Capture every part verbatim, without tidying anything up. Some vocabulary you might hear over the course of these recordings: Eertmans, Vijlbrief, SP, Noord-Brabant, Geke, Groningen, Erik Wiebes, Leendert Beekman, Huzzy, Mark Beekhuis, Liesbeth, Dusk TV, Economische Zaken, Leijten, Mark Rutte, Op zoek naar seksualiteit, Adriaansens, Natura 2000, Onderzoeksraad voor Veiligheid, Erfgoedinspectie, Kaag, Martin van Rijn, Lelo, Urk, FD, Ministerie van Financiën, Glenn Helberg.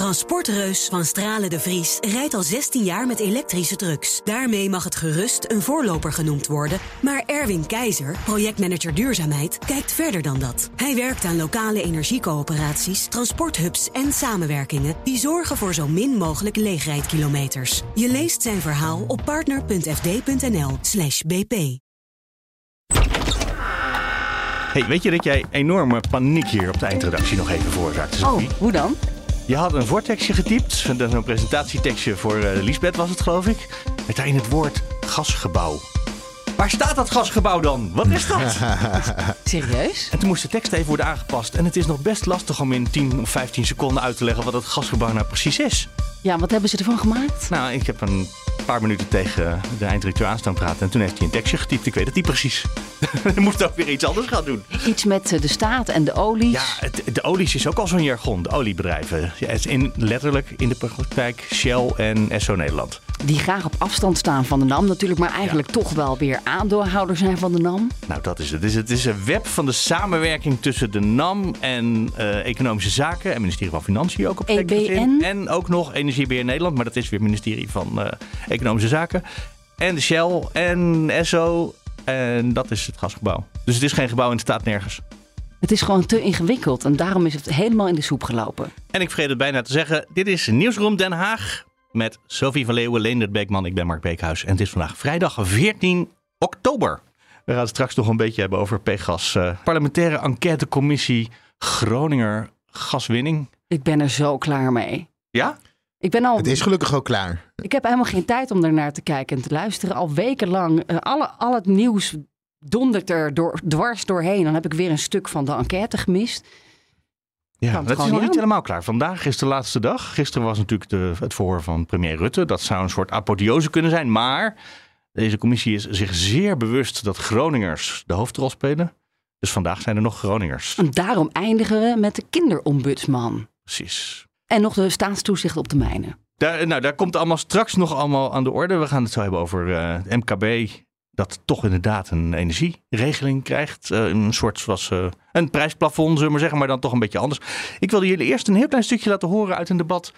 Transportreus van Stralen de Vries rijdt al zestien jaar met elektrische trucks. Daarmee mag het gerust een voorloper genoemd worden. Maar Erwin Keizer, projectmanager duurzaamheid, kijkt verder dan dat. Hij werkt aan lokale energiecoöperaties, transporthubs en samenwerkingen die zorgen voor zo min mogelijk leegrijdkilometers. Je leest zijn verhaal op partner punt f d punt n l slash b p. Hey, weet je dat jij enorme paniek hier op de eindredactie nog even veroorzaakt? Oh, hoe dan? Je had een voortekstje getypt, een presentatietekstje voor uh, Liesbeth was het, geloof ik. Met daarin het woord gasgebouw. Waar staat dat gasgebouw dan? Wat is dat? Serieus? En toen moest de tekst even worden aangepast. En het is nog best lastig om in tien of vijftien seconden uit te leggen wat het gasgebouw nou precies is. Ja, wat hebben ze ervan gemaakt? Nou, ik heb een paar minuten tegen de eindredacteur aanstaan praten. En toen heeft hij een tekstje getypt. Ik weet het niet precies. Hij moest ook weer iets anders gaan doen. Iets met de staat en de olies. Ja, het, de olies is ook al zo'n jargon. De oliebedrijven. Ja, het is in, letterlijk in de praktijk Shell en Esso Nederland. Die graag op afstand staan van de N A M natuurlijk. Maar eigenlijk ja. toch wel weer aandeelhouder zijn van de N A M. Nou, dat is het. Het is, het is een web van de samenwerking tussen de N A M en uh, Economische Zaken. En Ministerie van Financiën ook op de E B N. En ook nog Energiebeheer Nederland. Maar dat is weer Ministerie van uh, Economische Zaken. En de Shell en Esso. En dat is het gasgebouw. Dus het is geen gebouw en het staat nergens. Het is gewoon te ingewikkeld. En daarom is het helemaal in de soep gelopen. En ik vergeet het bijna te zeggen. Dit is Nieuwsroom Den Haag. Met Sophie van Leeuwen, Leendert Beekman. Ik ben Mark Beekhuis. En het is vandaag vrijdag veertien oktober. We gaan het straks nog een beetje hebben over P-gas. Uh, parlementaire enquêtecommissie Groninger gaswinning. Ik ben er zo klaar mee. Ja? Ik ben al... Het is gelukkig ook klaar. Ik heb helemaal geen tijd om ernaar te kijken en te luisteren. Al wekenlang, uh, alle, al het nieuws dondert er door, dwars doorheen. Dan heb ik weer een stuk van de enquête gemist. Ja, dat is nog niet helemaal klaar. Vandaag is de laatste dag. Gisteren was natuurlijk de, het verhoor van premier Rutte. Dat zou een soort apotheose kunnen zijn. Maar deze commissie is zich zeer bewust dat Groningers de hoofdrol spelen. Dus vandaag zijn er nog Groningers. En daarom eindigen we met de kinderombudsman. Precies. En nog de staatstoezicht op de mijnen. Daar, nou, daar komt allemaal straks nog allemaal aan de orde. We gaan het zo hebben over uh, het M K B. Dat toch inderdaad een energieregeling krijgt. Uh, een soort zoals uh, een prijsplafond, zullen we maar zeggen, maar dan toch een beetje anders. Ik wilde jullie eerst een heel klein stukje laten horen uit een debat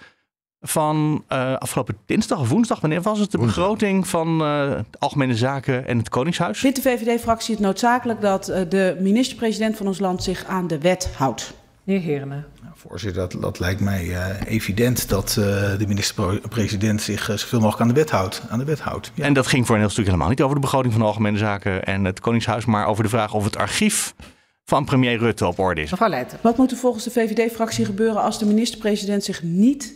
van uh, afgelopen dinsdag of woensdag. Wanneer was het? De begroting van uh, Algemene Zaken en het Koningshuis. Vindt de V V D-fractie het noodzakelijk dat uh, de minister-president van ons land zich aan de wet houdt? Meneer Heerma. Voorzitter, dat, dat lijkt mij uh, evident dat uh, de minister-president zich uh, zoveel mogelijk aan de wet houdt. Aan de wet houdt ja. En dat ging voor een heel stuk helemaal niet over de begroting van de Algemene Zaken en het Koningshuis, maar over de vraag of het archief van premier Rutte op orde is. Mevrouw Leijten. Wat moet er volgens de V V D-fractie gebeuren als de minister-president zich niet,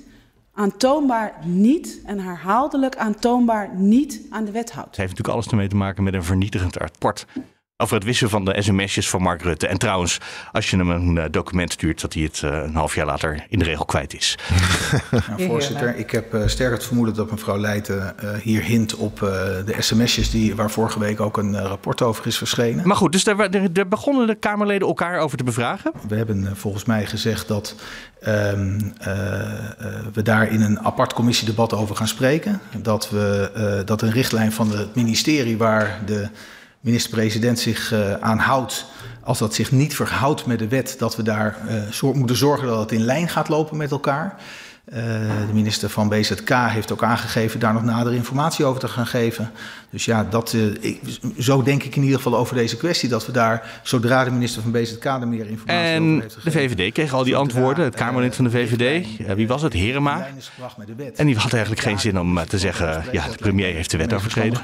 aantoonbaar niet en herhaaldelijk aantoonbaar niet aan de wet houdt? Het heeft natuurlijk alles ermee te maken met een vernietigend rapport. Over het wissen van de sms'jes van Mark Rutte. En trouwens, als je hem een document stuurt, dat hij het een half jaar later in de regel kwijt is. Nou, voorzitter, ik heb uh, sterk het vermoeden dat mevrouw Leijten uh, hier hint op uh, de sms'jes die, waar vorige week ook een uh, rapport over is verschenen. Maar goed, dus daar, daar, daar begonnen de Kamerleden elkaar over te bevragen. We hebben uh, volgens mij gezegd dat um, uh, uh, we daar in een apart commissiedebat over gaan spreken. Dat, we, uh, dat een richtlijn van het ministerie waar de minister-president zich uh, aan houdt, als dat zich niet verhoudt met de wet, dat we daar uh, zo- moeten zorgen dat het in lijn gaat lopen met elkaar. Uh, de minister van B Z K heeft ook aangegeven daar nog nadere informatie over te gaan geven. Dus ja, dat, uh, ik, zo denk ik in ieder geval over deze kwestie, dat we daar, zodra de minister van B Z K er meer informatie en over heeft gegeven. En de V V D kreeg al die antwoorden, het Kamerlid van de V V D, uh, wie was het, Heerma. En die had eigenlijk geen zin om te zeggen, ja, de premier heeft de wet overtreden.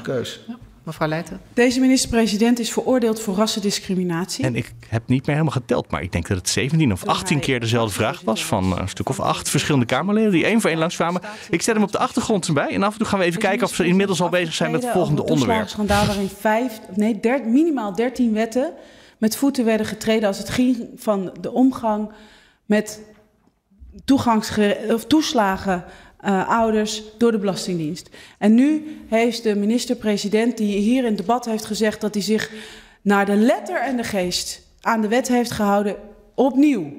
Mevrouw Leijten. Deze minister-president is veroordeeld voor rassendiscriminatie. En ik heb niet meer helemaal geteld, maar ik denk dat het zeventien of achttien keer dezelfde vraag was van een stuk of acht verschillende Kamerleden die één voor één langskwamen. Ik zet hem op de achtergrond erbij en af en toe gaan we even kijken of ze inmiddels al bezig zijn met het volgende onderwerp. Het schandaal waarin vijf, nee, dert, minimaal dertien wetten met voeten werden getreden als het ging van de omgang met toegangsgere- of toeslagen. Uh, ouders door de Belastingdienst. En nu heeft de minister-president, die hier in het debat heeft gezegd dat hij zich naar de letter en de geest aan de wet heeft gehouden, opnieuw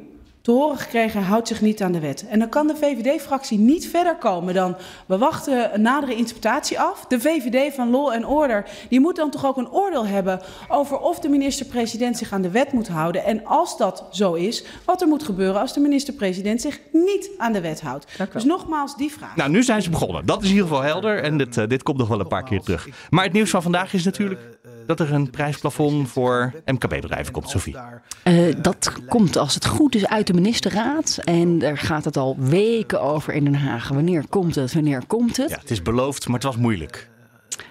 te horen gekregen, houdt zich niet aan de wet. En dan kan de V V D-fractie niet verder komen dan, we wachten een nadere interpretatie af. De V V D van Law and Order, die moet dan toch ook een oordeel hebben over of de minister-president zich aan de wet moet houden. En als dat zo is, wat er moet gebeuren als de minister-president zich niet aan de wet houdt. Dus nogmaals die vraag. Nou, nu zijn ze begonnen. Dat is in ieder geval helder en dit, uh, dit komt nog wel een paar keer terug. Maar het nieuws van vandaag is natuurlijk dat er een prijsplafond voor M K B-bedrijven komt, Sophie. Uh, dat komt als het goed is uit de ministerraad. En daar gaat het al weken over in Den Haag. Wanneer komt het? Wanneer komt het? Ja, het is beloofd, maar het was moeilijk.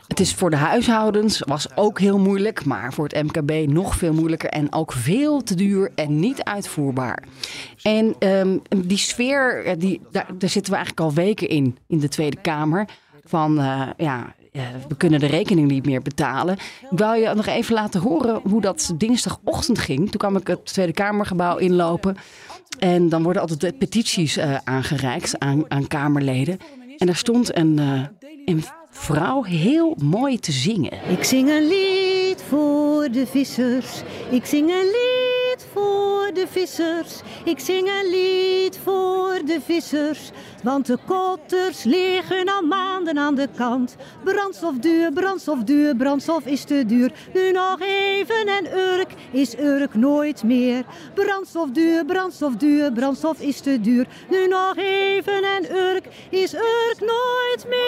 Het is voor de huishoudens, was ook heel moeilijk, maar voor het M K B nog veel moeilijker en ook veel te duur en niet uitvoerbaar. En um, die sfeer, die, daar, daar zitten we eigenlijk al weken in, in de Tweede Kamer, van uh, ja... we kunnen de rekening niet meer betalen. Ik wou je nog even laten horen hoe dat dinsdagochtend ging. Toen kwam ik het Tweede Kamergebouw inlopen. En dan worden altijd petities uh, aangereikt aan, aan Kamerleden. En daar stond een, uh, een vrouw heel mooi te zingen. Ik zing een lied voor de vissers. Ik zing een lied voor de vissers. Ik zing een lied voor de vissers. Want de kotters liggen al maanden aan de kant. Brandstof duur, brandstof duur, brandstof is te duur. Nu nog even en Urk is Urk nooit meer. Brandstof duur, brandstof duur, brandstof is te duur. Nu nog even en Urk is Urk nooit meer.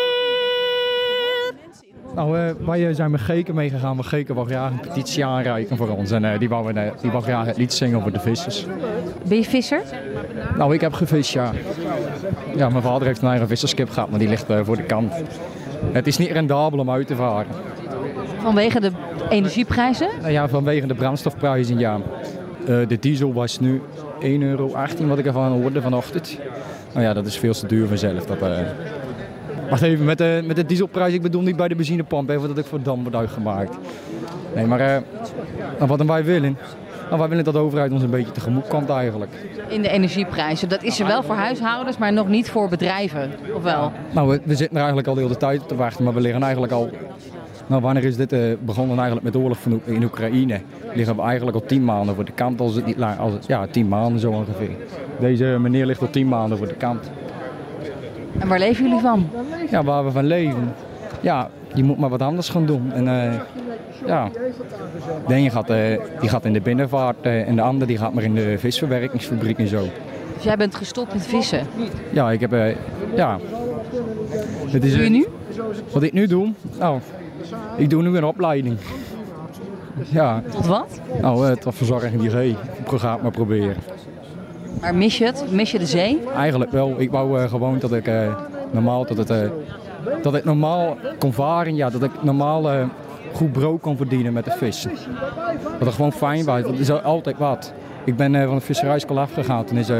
Nou, uh, wij zijn met Geke meegegaan. Maar Geke wou graag een petitie aanreiken voor ons. En uh, die wou uh, graag het lied zingen voor de vissers. Ben je visser? Nou, ik heb gevist, ja. Ja, mijn vader heeft een eigen visserskip gehad, maar die ligt uh, voor de kant. Het is niet rendabel om uit te varen. Vanwege de energieprijzen? Nou ja, vanwege de brandstofprijzen, ja. Uh, de diesel was nu één euro achttien, wat ik ervan hoorde vanochtend. Nou ja, dat is veel te duur vanzelf. Dat, uh... Wacht even, met de, met de dieselprijs, ik bedoel niet bij de benzinepomp, even dat ik voor dam word uitgemaakt. Nee, maar uh, wat dan wij willen... Nou, wij willen dat de overheid ons een beetje tegemoet komt eigenlijk. In de energieprijzen, dat is er wel voor huishoudens, maar nog niet voor bedrijven, of wel? Nou, we, we zitten er eigenlijk al de hele tijd op te wachten, maar we liggen eigenlijk al... Nou, wanneer is dit uh, begonnen eigenlijk met de oorlog van, in Oekraïne? Liggen we eigenlijk al tien maanden voor de kant, als het niet langer... Als het, ja, tien maanden zo ongeveer. Deze meneer ligt al tien maanden voor de kant. En waar leven jullie van? Ja, waar we van leven. Ja, je moet maar wat anders gaan doen. En, uh, Ja, de een gaat, uh, die gaat in de binnenvaart uh, en de ander die gaat maar in de visverwerkingsfabriek en zo. Dus jij bent gestopt met vissen? Ja, ik heb... Uh, ja. Wat doe je nu? Wat ik nu doe? Nou, ik doe nu een opleiding. Ja. Tot wat? Nou, uh, tot verzorging die zee. Ik ga het maar proberen. Maar mis je het? Mis je de zee? Eigenlijk wel. Ik wou uh, gewoon dat ik uh, normaal dat het, uh, dat ik normaal kon varen. Ja, dat ik normaal... Uh, goed brood kon verdienen met de vis. Dat is gewoon fijn was, dat is altijd wat. Ik ben uh, van de visserijschool afgegaan, toen is, uh,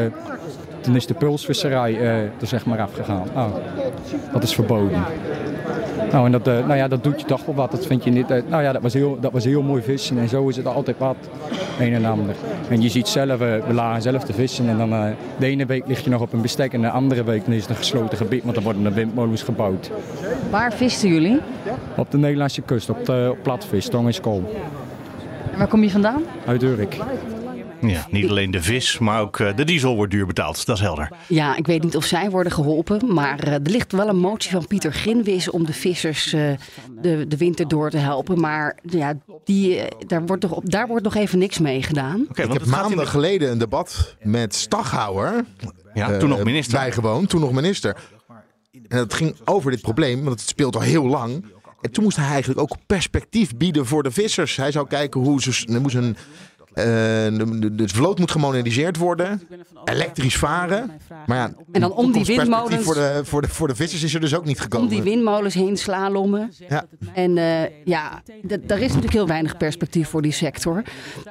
toen is de pulsvisserij uh, er zeg maar afgegaan. Oh, dat is verboden. Nou, en dat, uh, nou ja, dat doet je toch wel wat, dat vind je niet... Uh, nou ja, dat was, heel, dat was heel mooi vissen en zo is het altijd wat, een en ander. En je ziet zelf, uh, we lagen zelf te vissen en dan uh, de ene week lig je nog op een bestek en de andere week is het een gesloten gebied, want dan worden de windmolens gebouwd. Waar visten jullie? Op de Nederlandse kust, op de op platvis, tong en school. En waar kom je vandaan? Uit Urk. Ja, niet alleen de vis, maar ook de diesel wordt duur betaald. Dat is helder. Ja, ik weet niet of zij worden geholpen. Maar er ligt wel een motie van Pieter Grinwis om de vissers uh, de, de winter door te helpen. Maar ja, die, daar, wordt nog, daar wordt nog even niks mee gedaan. Okay, ik heb maanden in... geleden een debat met Staghouwer. Ja, uh, toen nog minister. Bijgewoond, toen nog minister. En dat ging over dit probleem, want het speelt al heel lang. En toen moest hij eigenlijk ook perspectief bieden voor de vissers. Hij zou kijken hoe ze... Er moest een, Uh, de, de, de vloot moet gemoderniseerd worden, elektrisch varen. Maar ja, en dan om die windmolens. Voor de, voor, de, voor de vissers is er dus ook niet gekomen. Om die windmolens heen slalommen. Ja. En uh, ja, d- daar is natuurlijk heel weinig perspectief voor die sector.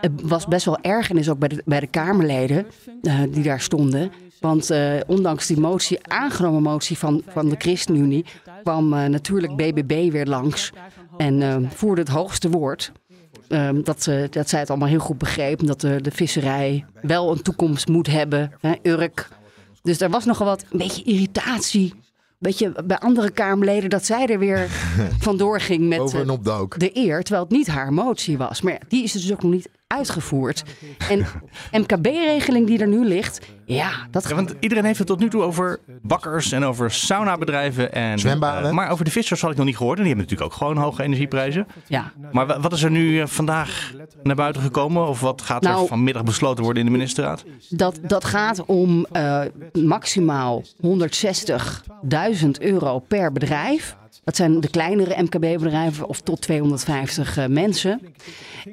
Het was best wel ergernis ook bij de, bij de Kamerleden uh, die daar stonden. Want uh, ondanks die motie, aangenomen motie van, van de ChristenUnie, kwam uh, natuurlijk B B B weer langs en uh, voerde het hoogste woord. Um, dat, uh, dat zij het allemaal heel goed begreep. Dat uh, de visserij wel een toekomst moet hebben. Hè, Urk. Dus er was nogal wat, een beetje irritatie. Weet je, bij andere Kamerleden dat zij er weer vandoor ging met uh, de eer. Terwijl het niet haar motie was. Maar ja, die is dus ook nog niet uitgevoerd. En M K B-regeling die er nu ligt, ja, dat... Ja, want iedereen heeft het tot nu toe over bakkers en over saunabedrijven en... Zwembaden. Uh, maar over de vissers had ik nog niet gehoord. En die hebben natuurlijk ook gewoon hoge energieprijzen. Ja. Maar wat is er nu vandaag naar buiten gekomen? Of wat gaat nou, er vanmiddag besloten worden in de ministerraad? Dat, dat gaat om uh, maximaal honderdzestigduizend euro per bedrijf. Dat zijn de kleinere M K B-bedrijven of tot tweehonderdvijftig uh, mensen.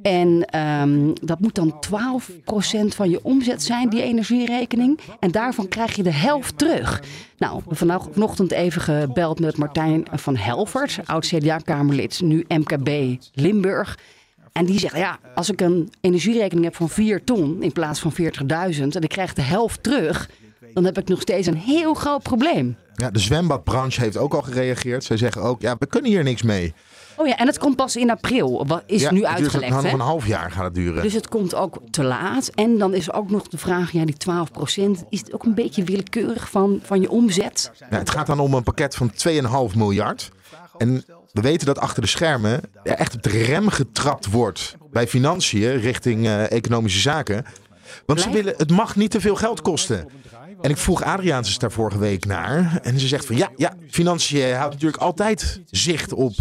En um, dat moet dan twaalf procent van je omzet zijn, die energierekening. En daarvan krijg je de helft terug. Nou, vanochtend even gebeld met Martijn van Helvert, oud-C D A-kamerlid, nu M K B Limburg. En die zegt, ja, als ik een energierekening heb van vier ton in plaats van veertigduizend en ik krijg de helft terug, dan heb ik nog steeds een heel groot probleem. Ja, de zwembadbranche heeft ook al gereageerd. Zij zeggen ook, ja, we kunnen hier niks mee. Oh ja, en het komt pas in april. Wat is ja, nu uitgelekt? Het duurt nog een half jaar gaat het duren. Dus het komt ook te laat. En dan is ook nog de vraag, ja, die twaalf procent, is het ook een beetje willekeurig van, van je omzet? Ja, het gaat dan om een pakket van twee komma vijf miljard. En we weten dat achter de schermen er echt op de rem getrapt wordt bij financiën richting uh, economische zaken. Want ze willen, het mag niet te veel geld kosten. En ik vroeg Adriaansens daar vorige week naar. En ze zegt van ja, ja, financiën houdt natuurlijk altijd zicht op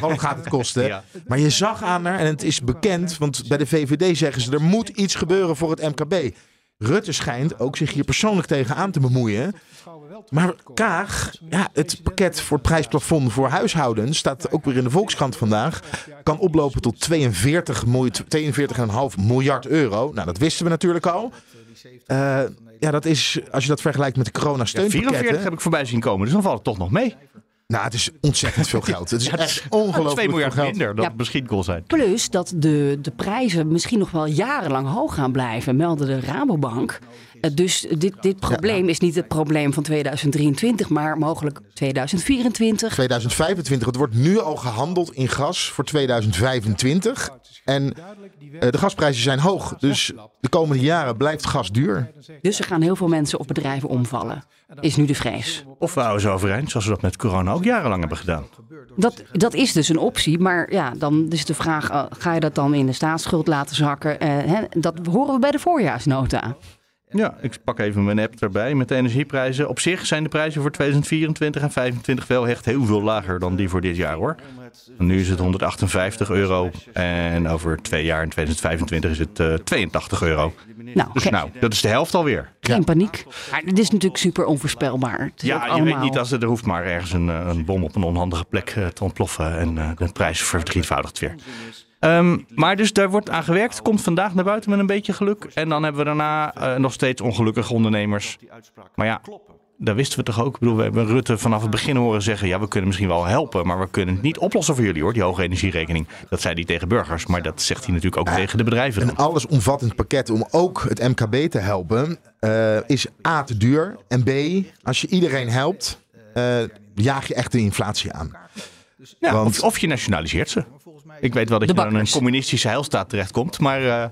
wat gaat het kosten. Maar je zag aan haar, en het is bekend, want bij de V V D zeggen ze er moet iets gebeuren voor het M K B. Rutte schijnt ook zich hier persoonlijk tegen aan te bemoeien. Maar Kaag, ja, het pakket voor het prijsplafond voor huishoudens, staat ook weer in de Volkskrant vandaag, kan oplopen tot tweeënveertig komma vijf miljard euro. Nou, dat wisten we natuurlijk al. Uh, ja, dat is, als je dat vergelijkt met de corona-steunpakketten... Ja, vierenveertig heb ik voorbij zien komen, dus dan valt het toch nog mee. Nou, het is ontzettend veel geld. Het is ja, echt ongelooflijk twee miljard veel geld. Minder dan ja, het misschien kon zijn. Plus dat de, de prijzen misschien nog wel jarenlang hoog gaan blijven, meldde de Rabobank. Uh, dus dit, dit probleem ja, nou, is niet het probleem van tweeduizend drieëntwintig, maar mogelijk tweeduizend vierentwintig. tweeduizend vijfentwintig. Het wordt nu al gehandeld in gas voor tweeduizend vijfentwintig. En uh, de gasprijzen zijn hoog. Dus de komende jaren blijft gas duur. Dus er gaan heel veel mensen of bedrijven omvallen. Is nu de vrees. Of we houden ze overeind, zoals we dat met corona ook jarenlang hebben gedaan. Dat, dat is dus een optie. Maar ja, dan is de vraag, uh, ga je dat dan in de staatsschuld laten zakken? Uh, hè? Dat horen we bij de voorjaarsnota. Ja, ik pak even mijn app erbij met de energieprijzen. Op zich zijn de prijzen voor tweeduizend vierentwintig en tweeduizend vijfentwintig wel echt heel veel lager dan die voor dit jaar hoor. En nu is het honderdachtenvijftig euro en over twee jaar in tweeduizend vijfentwintig is het uh, tweeëntachtig euro. Nou, dus okay. nou, dat is de helft alweer. Geen ja. paniek. Maar het is natuurlijk super onvoorspelbaar. Het ja, allemaal... je weet niet als er, er hoeft maar ergens een, een bom op een onhandige plek uh, te ontploffen en uh, de prijs verdrievoudigt weer. Um, maar dus daar wordt aan gewerkt, komt vandaag naar buiten met een beetje geluk. En dan hebben we daarna uh, nog steeds ongelukkige ondernemers. Maar ja, daar wisten we toch ook. Ik bedoel, we hebben Rutte vanaf het begin horen zeggen, ja, we kunnen misschien wel helpen, maar we kunnen het niet oplossen voor jullie hoor, die hoge energierekening. Dat zei hij tegen burgers, maar dat zegt hij natuurlijk ook ja, tegen de bedrijven. Een allesomvattend pakket om ook het M K B te helpen uh, is A, te duur. En B, als je iedereen helpt, uh, jaag je echt de inflatie aan. Ja, Want... of, of je nationaliseert ze. Ik weet wel dat je dan in een communistische heilstaat terechtkomt, maar uh,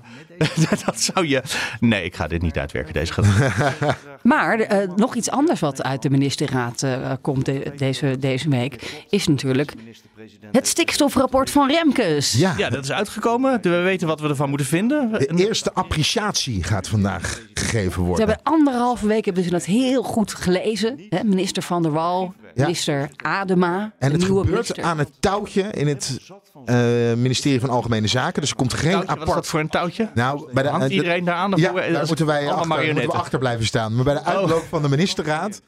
dat zou je... Nee, ik ga dit niet uitwerken, deze gedachte. Maar uh, nog iets anders wat uit de ministerraad uh, komt de, deze, deze week, is natuurlijk het stikstofrapport van Remkes. Ja, ja, dat is uitgekomen. We weten wat we ervan moeten vinden. De eerste appreciatie gaat vandaag gegeven worden. Ze hebben anderhalve week hebben ze dat heel goed gelezen. Hè? Minister Van der Wal, ja. minister Adema. En het gebeurt minister. aan het touwtje in het... Uh, Ministerie van Algemene Zaken. Dus er komt geen touwtje, apart... Wat is dat voor een touwtje? Nou, bij de, Hangt iedereen daar aan? Ja, daar moeten wij achter, moeten we achter blijven staan. Maar bij de uitloop oh. van de ministerraad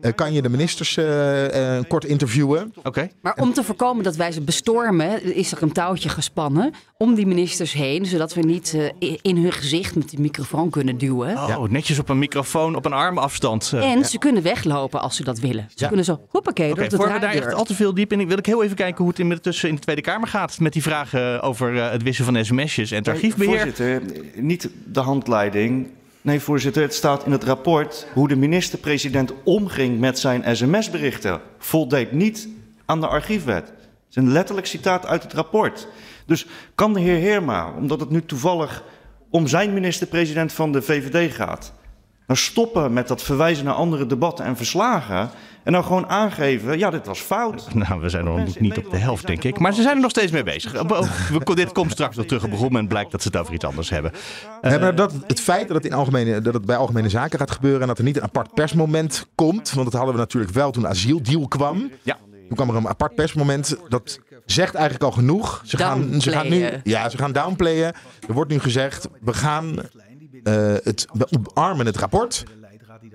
uh, kan je de ministers uh, uh, kort interviewen. Okay. Maar om te voorkomen dat wij ze bestormen, is er een touwtje gespannen om die ministers heen, zodat we niet uh, in hun gezicht met die microfoon kunnen duwen. Oh, ja. netjes op een microfoon, op een armafstand. Uh, en ja. ze kunnen weglopen als ze dat willen. Ze ja. kunnen zo, hoppakee, okay, door de Voor we daar echt al te veel diep in, wil ik heel even kijken hoe het intussen in de Tweede Kamer gaat met die vragen over uh, het wissen van sms'jes en het archiefbeheer. Nee, voorzitter, niet de handleiding. Nee, voorzitter, het staat in het rapport hoe de minister-president omging met zijn sms-berichten. Voldeed niet aan de archiefwet. Het is een letterlijk citaat uit het rapport. Dus kan de heer Heerma, omdat het nu toevallig om zijn minister-president van de V V D gaat, Nou, stoppen met dat verwijzen naar andere debatten en verslagen. En nou gewoon aangeven, ja, dit was fout. Nou, we zijn nog niet op de helft, denk ik. Maar ze zijn er nog steeds mee bezig. We, dit komt straks nog terug op beroep en blijkt dat ze het over iets anders hebben. Uh, ja, dat, het feit dat het, in algemene, dat het bij Algemene Zaken gaat gebeuren en dat er niet een apart persmoment komt. Want dat hadden we natuurlijk wel toen de asieldeal kwam. Ja. Toen kwam er een apart persmoment. Dat zegt eigenlijk al genoeg. Ze gaan, ze gaan nu, ja, ze gaan downplayen. Er wordt nu gezegd, we gaan uh, het omarmen het rapport.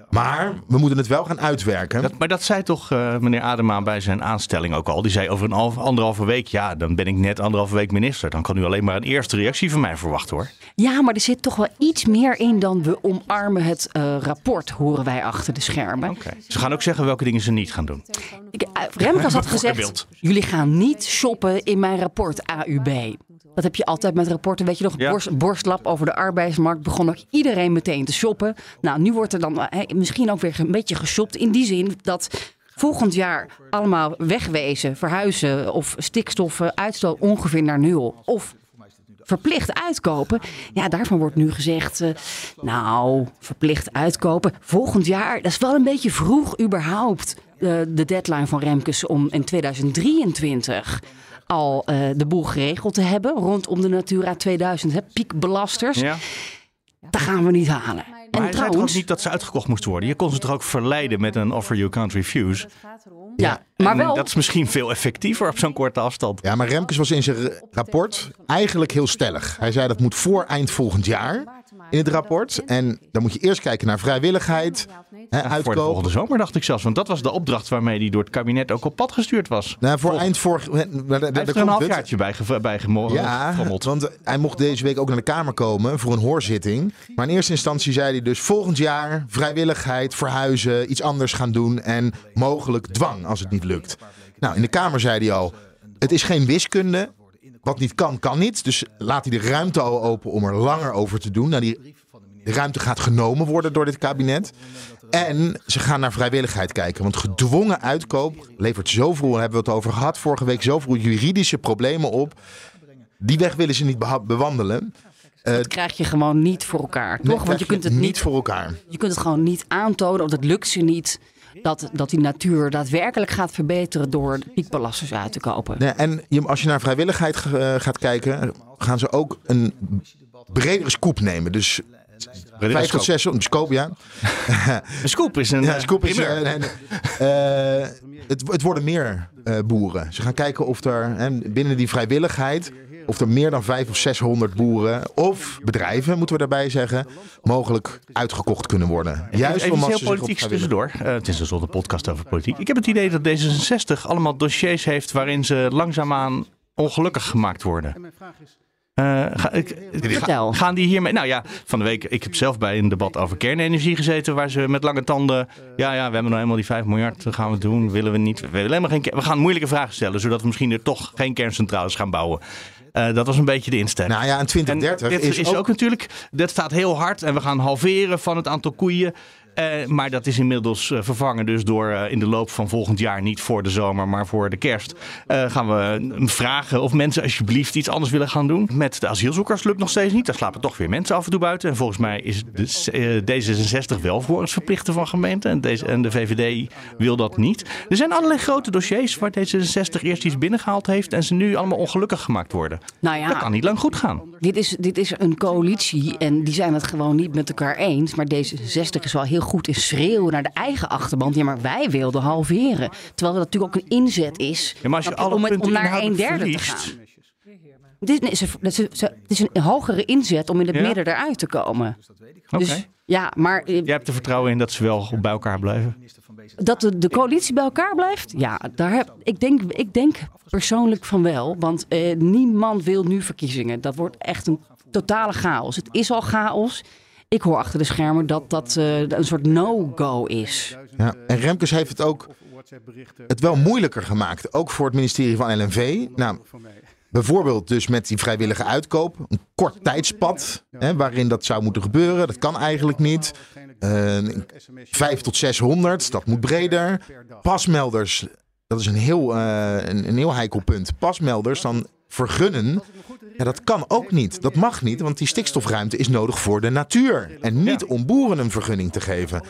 Maar we moeten het wel gaan uitwerken. Dat, maar dat zei toch uh, meneer Adema bij zijn aanstelling ook al. Die zei over een half, anderhalve week, ja, dan ben ik net anderhalve week minister. Dan kan u alleen maar een eerste reactie van mij verwachten, hoor. Ja, maar er zit toch wel iets meer in dan we omarmen het uh, rapport, horen wij achter de schermen. Okay. Ze gaan ook zeggen welke dingen ze niet gaan doen. Ik, uh, Remkes had gezegd, jullie gaan niet shoppen in mijn rapport A U B. Dat heb je altijd met rapporten. Weet je nog, ja. borst, borstlap over de arbeidsmarkt. Begon ook iedereen meteen te shoppen. Nou, nu wordt er dan he, misschien ook weer een beetje geshopt. In die zin dat volgend jaar allemaal wegwezen, verhuizen of stikstoffen, uitstoot ongeveer naar nul. Of verplicht uitkopen. Ja, daarvan wordt nu gezegd, uh, nou, verplicht uitkopen. Volgend jaar, dat is wel een beetje vroeg überhaupt. Uh, de deadline van Remkes om in tweeduizend drieëntwintig... al uh, de boel geregeld te hebben rondom de Natura tweeduizend, hè, piekbelasters. Ja. Dat gaan we niet halen. Maar en hij trouwens, zei toch niet dat ze uitgekocht moesten worden? Je kon ze toch ook verleiden met een offer you can't refuse? Ja, ja, maar wel, dat is misschien veel effectiever op zo'n korte afstand. Ja, maar Remkes was in zijn rapport eigenlijk heel stellig. Hij zei dat moet voor eind volgend jaar in het rapport. En dan moet je eerst kijken naar vrijwilligheid. He, ja, voor de volgende zomer dacht ik zelfs. Want dat was de opdracht waarmee die door het kabinet ook op pad gestuurd was. Nou, voor Vol. eind vorig... Hij heeft er een halfjaartje bij, ge, bij gemorgen. Ja, want hij mocht deze week ook naar de Kamer komen voor een hoorzitting. Maar in eerste instantie zei hij dus volgend jaar vrijwilligheid, verhuizen, iets anders gaan doen. En mogelijk dwang als het niet lukt. Nou, in de Kamer zei hij al, het is geen wiskunde. Wat niet kan, kan niet. Dus laat hij de ruimte al open om er langer over te doen. Nou, die ruimte gaat genomen worden door dit kabinet. En ze gaan naar vrijwilligheid kijken. Want gedwongen uitkoop levert zoveel, daar hebben we het over gehad vorige week, zoveel juridische problemen op. Die weg willen ze niet beha- bewandelen. Uh, dat krijg je gewoon niet voor elkaar, toch? Want je kunt het niet voor elkaar. Je kunt het gewoon niet aantonen, of dat lukt ze niet. Dat, dat die natuur daadwerkelijk gaat verbeteren door piekbelasters uit te kopen. Nee, en je, als je naar vrijwilligheid uh, gaat kijken, gaan ze ook een bredere scoop nemen. Dus vijf tot zes, een scoop, ja. Een scoop is een ja, scoop is, uh, nee, nee. Uh, het, het worden meer uh, boeren. Ze gaan kijken of er uh, binnen die vrijwilligheid, of er meer dan vijf of zeshonderd boeren of bedrijven, moeten we daarbij zeggen, mogelijk uitgekocht kunnen worden. Juist even heel politiek tussendoor. Uh, het is een podcast over politiek. Ik heb het idee dat D zesenzestig allemaal dossiers heeft waarin ze langzaamaan ongelukkig gemaakt worden. Uh, ga, ik, ga, gaan die hiermee? Nou ja, van de week, ik heb zelf bij een debat over kernenergie gezeten, waar ze met lange tanden, ja, ja, we hebben nou helemaal die vijf miljard, gaan we het doen, willen we niet. We, willen helemaal geen, we gaan moeilijke vragen stellen, zodat we misschien er toch geen kerncentrales gaan bouwen. Uh, dat was een beetje de instelling. Nou ja, in twintig dertig en dit is, is ook, ook natuurlijk, dat staat heel hard en we gaan halveren van het aantal koeien. Uh, maar dat is inmiddels uh, vervangen dus door uh, in de loop van volgend jaar, niet voor de zomer, maar voor de kerst. Uh, gaan we vragen of mensen alsjeblieft iets anders willen gaan doen. Met de asielzoekers lukt nog steeds niet. Daar slapen toch weer mensen af en toe buiten. En volgens mij is de, uh, D zesenzestig wel verplichten van gemeenten. En, deze, en de V V D wil dat niet. Er zijn allerlei grote dossiers waar D zesenzestig eerst iets binnengehaald heeft en ze nu allemaal ongelukkig gemaakt worden. Nou ja, dat kan niet lang goed gaan. Dit is, dit is een coalitie en die zijn het gewoon niet met elkaar eens. Maar D zesenzestig is wel heel goed is schreeuwen naar de eigen achterban. Ja, maar wij wilden halveren. Terwijl dat natuurlijk ook een inzet is. Ja, maar als je dat, alle om, het, om naar een derde verliest. Te gaan. Dit is, een, het is een hogere inzet om in het ja. midden eruit te komen. Okay. Dus, ja, maar, jij hebt er vertrouwen in dat ze wel bij elkaar blijven? Dat de, de coalitie bij elkaar blijft? Ja, daar heb, ik, denk, ik denk persoonlijk van wel. Want eh, niemand wil nu verkiezingen. Dat wordt echt een totale chaos. Het is al chaos. Ik hoor achter de schermen dat dat uh, een soort no-go is. Ja, en Remkes heeft het ook het wel moeilijker gemaakt. Ook voor het ministerie van L N V. Nou, bijvoorbeeld dus met die vrijwillige uitkoop. Een kort tijdspad hè, waarin dat zou moeten gebeuren. Dat kan eigenlijk niet. Vijf uh, tot zeshonderd, dat moet breder. Pasmelders, dat is een heel, uh, een, een heel heikel punt. Pasmelders, dan vergunnen, ja, dat kan ook niet. Dat mag niet, want die stikstofruimte is nodig voor de natuur. En niet om boeren een vergunning te geven.